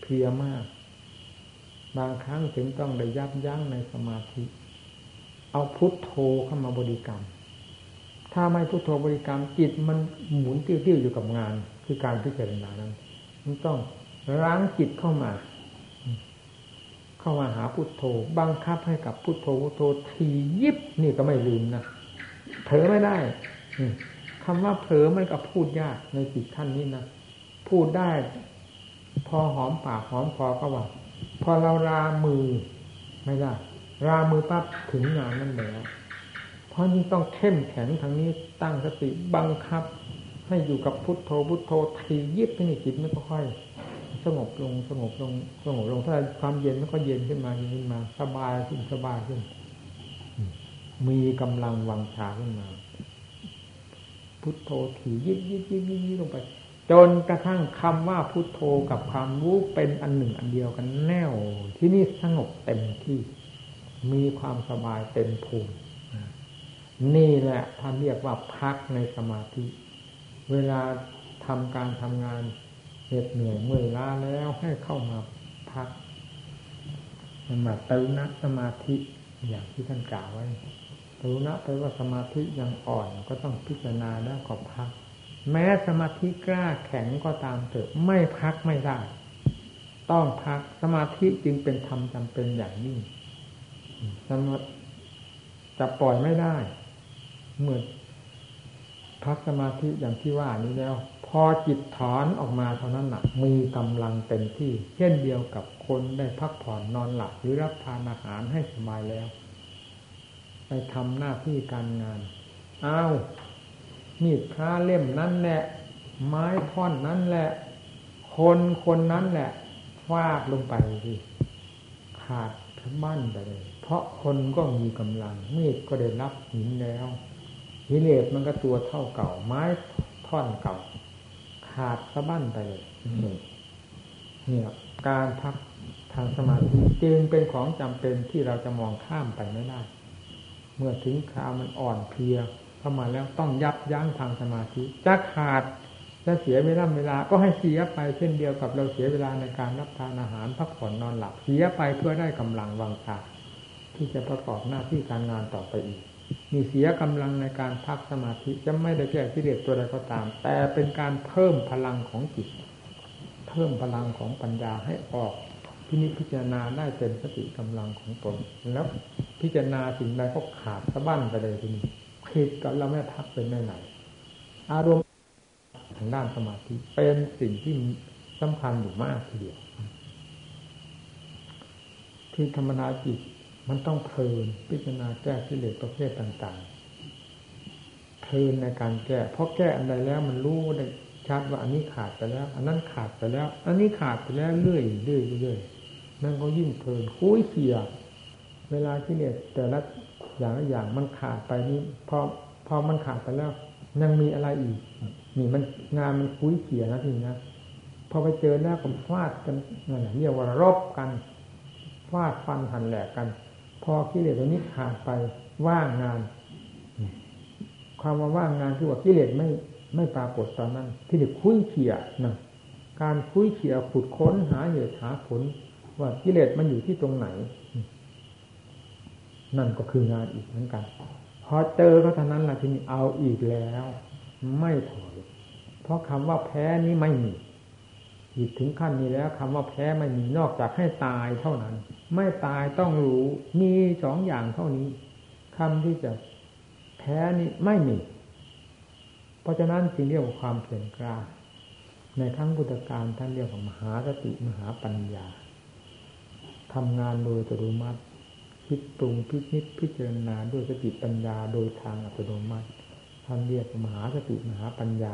เพียมากบางครั้งถึงต้องได้ยับยั้งในสมาธิเอาพุทโธเข้ามาบริกรรมถ้าไม่พุทโธบริกรรมจิตมันหมุนติ้วติ้วอยู่กับงานคือการพิจารณานั้นมันต้องรั้งจิตเข้ามาเข้ามาหาพุทโธบังคับให้กับพุทโธพุทโธทียิบนี่ก็ไม่ลืมนะเผลอไม่ได้คำว่าเผลอมันก็พูดยากในจิตขั้นนี้นะพูดได้พอหอมปากหอมคอก็ว่าพอเรารามือไม่ได้รามือปั๊บถึงงานนั่นแล้วเพราะยิ่งต้องเข้มแข็งทางนี้ตั้งสติบังคับให้อยู่กับพุทโธพุทโธทียิบนี่จิตไม่ค่อยสงบลงสงบลงสงบลงถ้าความเย็นมันก็เย็นขึ้นมาเย็นขึ้นมาสบายขึ้นสบายขึ้นมีกำลังวังชาขึ้นมาพุทโธถี่ยิบยิบยิบยิบยิบลงไปจนกระทั่งคำว่าพุทโธกับความรู้เป็นอันหนึ่งอันเดียวกันแน่วที่นี่สงบเต็มที่มีความสบายเต็มภูมินี่แหละท่านเรียกว่าพักในสมาธิเวลาทำการทำงานเหน็ดเหนื่อยเมื่อยล้าแล้วให้เข้ามาพักมันมาตรุณะสมาธิอย่างที่ท่านกล่าวไว้ตรุณะแปลว่าสมาธิยังอ่อนก็ต้องพิจารณาแล้วก็พักแม้สมาธิกล้าแข็งก็ตามเถอะไม่พักไม่ได้ต้องพักสมาธิจึงเป็นธรรมจำเป็นอย่างยิ่งจะปล่อยไม่ได้เมื่อ พักสมาธิอย่างที่ว่านี้แล้วพอจิตถอนออกมาเท่านั้นน่ะมีกำลังเต็มที่เช่นเดียวกับคนได้พักผ่อนนอนหลับหรือรับทานอาหารให้สบายแล้วไปทำหน้าที่การงานอ้าวมีดผ้าเล่มนั้นแหละไม้ท่อนนั้นแหละคนคนนั้นแหละฟาดลงไปสิขาดทะบั้นไปเลยเพราะคนก็มีกำลังมีดก็ได้รับหินแล้วหินเหล็กมันก็ตัวเท่าเก่าไม้ท่อนเก่าขาดสะบั้นไปเลยเนี่ยการพักทางสมาธิจึงเป็นของจำเป็นที่เราจะมองข้ามไปไม่ได้เมื่อถึงคราวมันอ่อนเพลียเข้ามาแล้วต้องยับยั้งทางสมาธิจะขาดจะเสียเวลาเวลาก็ให้เสียไปเช่นเดียวกับเราเสียเวลาในการรับทานอาหารพักผ่อนนอนหลับเสียไปเพื่อได้กำลังวังชาที่จะประกอบหน้าที่การงานต่อไปอีกมีเสียกำลังในการพักสมาธิจะไม่ได้แก้กิเลสตัวใดก็ตามแต่เป็นการเพิ่มพลังของจิตเพิ่มพลังของปัญญาให้ออกพินิจพิจารณาได้เต็มสติกำลังของตนแล้วพิจารณาสิ่งใดก็ขาดสะบั้นไปเลยทีนี้ผิดกับเราไม่พักเป็นแน่ไหนอารมณ์ทางด้านสมาธิเป็นสิ่งที่สำคัญอยู่มากทีเดียวที่ธรรมนาจิตมันต้องเพลินพิจารณาแก้กิเลสประเภทต่างๆเพลินในการแก้เพราะแก้อันใดแล้วมันรู้ได้ชัดว่าอันนี้ขาดไปแล้วอันนั้นขาดไปแล้วอันนี้ขาดไปแล้วเรื่อยๆเรื่อยๆนั่นก็ยิ่งเพลินคุ้ยเสียเวลากิเลสแต่ละอย่างอย่างมันขาดไปนี่พอพอมันขาดไปแล้วยังมีอะไรอีกนี่มันงานมันคุ้ยเสียนะทีนะพอไปเจอหน้ากันฟาดกันนั่นเรียกว่ารบกันฟาดฟันหันแหลกกันพอกิเลสตัวนี้ขาดไปว่างงานความว่าว่างงานคือว่ากิเลสไม่ไม่ปรากฏตอนนั้นที่เด็กคุ้ยเขี่ยนะการคุ้ยเขี่ยขุดค้นหาเหตุหาผลว่ากิเลสมันอยู่ที่ตรงไหนนั่นก็คืองานอีกเหมือนกันพอเจอก็เท่านั้นล่ะที่นี่เอาอีกแล้วไม่ถอยเพราะคำว่าแพ้นี้ไม่มีหยุดถึงขั้นนี้แล้วคำว่าแพ้ไม่มีนอกจากให้ตายเท่านั้นไม่ตายต้องรู้มีสองอย่างเท่านี้คำที่จะแพ้นี้ไม่มีเพราะฉะนั้นจึงเรียกว่าความเพียรกล้าในครั้งพุทธกาลท่านเรียกว่ามหาสติมหาปัญญาทำงานโดยอัตโนมัติคิดปรุงพิจิตรพิจารณาด้วยสติปัญญาโดยทางอัตโนมัติท่านเรียกว่ามหาสติมหาปัญญา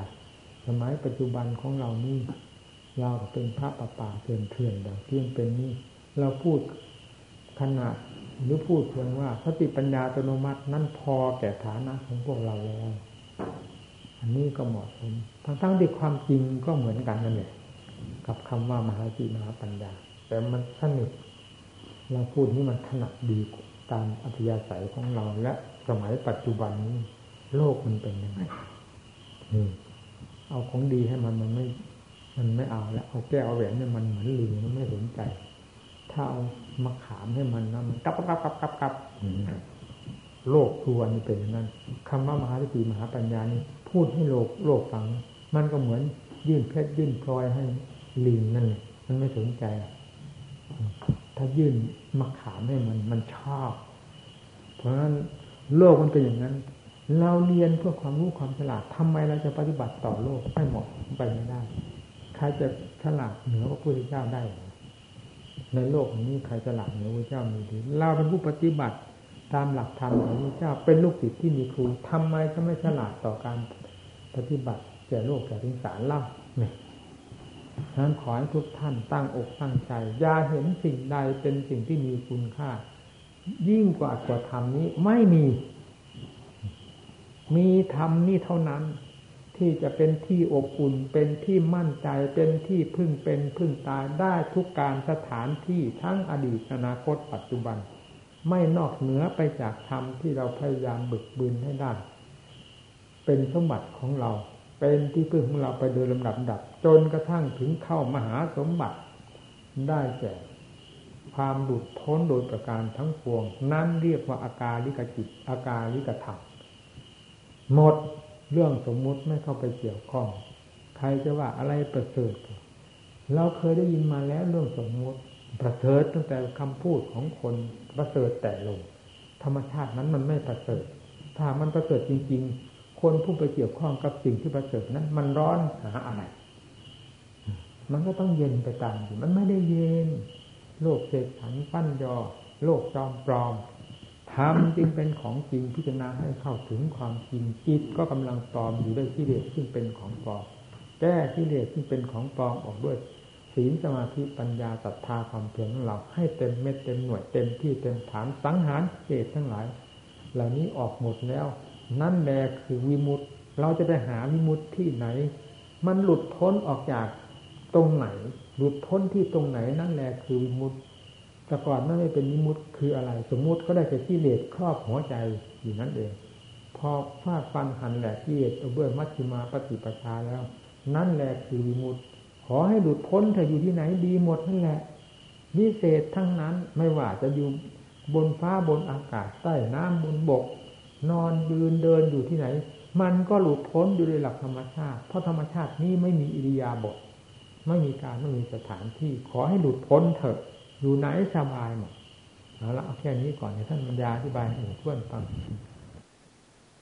สมัยปัจจุบันของเรานี่เราเป็นพระป่าป่าเถื่อนเถื่อนอย่างที่เป็นนี่เราพูดขนาดหรือพูดเพียงว่าสติปัญญาอัตโนมัตินั้นพอแก่ฐานะของพวกเราแล้วอันนี้ก็เหมาะสมทั้งๆที่ความจริงก็เหมือนกันนั่นแหละกับคำว่ามหาสติมหาปัญญาแต่มันสนิทเราพูดนี่มันถนัดดีตามอัธยาศัยของเราและสมัยปัจจุบันนี้โลกมันเป็นยังไงเอาของดีให้มันมันไม่มันไม่เอาแล้วเอาแก้วเอาแหวนเนี่ยมันเหมือนลืมมันไม่สนใจถ้าเอามะขามให้มันนะมันกลับกลับกลับกลับกลับโลกทุกวันนี้เป็นอย่างนั้นคำว่ามหาสติมหาปัญญานี่พูดให้โลกโลกฟังมันก็เหมือนยื่นเพชรยื่นพลอยให้ลิงนั่นมันไม่สนใจถ้ายื่นมะขามให้มันมันชอบเพราะฉะนั้นโลกมันเป็นอย่างนั้นเราเรียนเพื่อความรู้ความฉลาดทำไมเราจะปฏิบัติต่อโลกให้เหมาะไปไม่ได้ใครจะฉลาดเหนือกว่าพระพุทธเจ้าได้ในโลกนี้ใครฉลาดเหนือพระพุทธเจ้ามีดีเราเป็นผู้ปฏิบัติตามหลักธรรมของพระพุทธเจ้าเป็นลูกศิษย์ที่มีครูทำไมจะไม่ฉลาดต่อการปฏิบัติแก่โลกแก่สงสารเล่าเนี่ยนั้นขอให้ทุกท่านตั้งอกตั้งใจอย่าเห็นสิ่งใดเป็นสิ่งที่มีคุณค่ายิ่งกว่ากว่าธรรมนี้ไม่มีมีธรรมนี้เท่านั้นที่จะเป็นที่อบอุ่นเป็นที่มั่นใจเป็นที่พึ่งเป็นพึ่งตายได้ทุกการสถานที่ทั้งอดีตอนาคตปัจจุบันไม่นอกเหนือไปจากธรรมที่เราพยายามบึกบืนให้ได้เป็นสมบัติของเราเป็นที่พึ่งของเราไปโดยลำดับดับจนกระทั่งถึงเข้ามหาสมบัติได้แก่ความหลุดพ้นโดยประการทั้งปวงนั้นเรียกว่าอากาลิกจิตอากาลิกธรรมหมดเรื่องสมมุติไม่เข้าไปเกี่ยวข้องใครจะว่าอะไรประเสริฐเราเคยได้ยินมาแล้วเรื่องสมมุติประเสริฐตั้งแต่คำพูดของคนประเสริฐแต่ลงธรรมชาตินั้นมันไม่ประเสริฐถ้ามันประเสริฐจริงๆ คนผู้ไปเกี่ยวข้องกับสิ่งที่ประเสริฐนั้นมันร้อนหาอะไรมันก็ต้องเย็นไปตามอยู่มันไม่ได้เย็นโลกเสกสรรปั้นยอโลกจอมปลอมธรรมจึงเป็นของจริงพิจารณาให้เข้าถึงความจริงจิตก็กำลังปลอมอยู่ด้วยกิเลสซึ่งเป็นของปลอมแก้กิเลสซึ่งเป็นของปลอมออกด้วยศีลสมาธิปัญญาศรัทธาความเพียรของเราให้เต็มเม็ดเต็มหน่วยเต็มที่เต็มฐานสังหารกิเลสทั้งหลายเหล่านี้ออกหมดแล้วนั่นแหละคือวิมุตติเราจะไปหาวิมุตติที่ไหนมันหลุดพ้นออกจากตรงไหนหลุดพ้นที่ตรงไหนนั่นแหละคือวิมุตติแต่ก่อนมันไม่เป็นวิมุตติคืออะไรสมมุติก็ได้แต่กิเลสครอบหัวใจอยู่นั่นเองพอฟาดฟันหันแหลกกิเลสเอาเบื้องมัชฌิมาปฏิปทาแล้วนั่นแหละคือวิมุตติขอให้หลุดพ้นเธออยู่ที่ไหนดีหมดนั่นแหละวิเศษทั้งนั้นไม่ว่าจะอยู่บนฟ้าบนอากาศใต้น้ำบนบกนอนยืนเดินอยู่ที่ไหนมันก็หลุดพ้นอยู่ในหลักธรรมชาติเพราะธรรมชาตินี้ไม่มีอิริยาบถไม่มีการไม่มีสถานที่ขอให้หลุดพ้นเถอะอยู่ไหนสบายหมดเอาละเอาแค่นี้ก่อนให้ท่านบรรยายอธิบายให้ท่านฟัง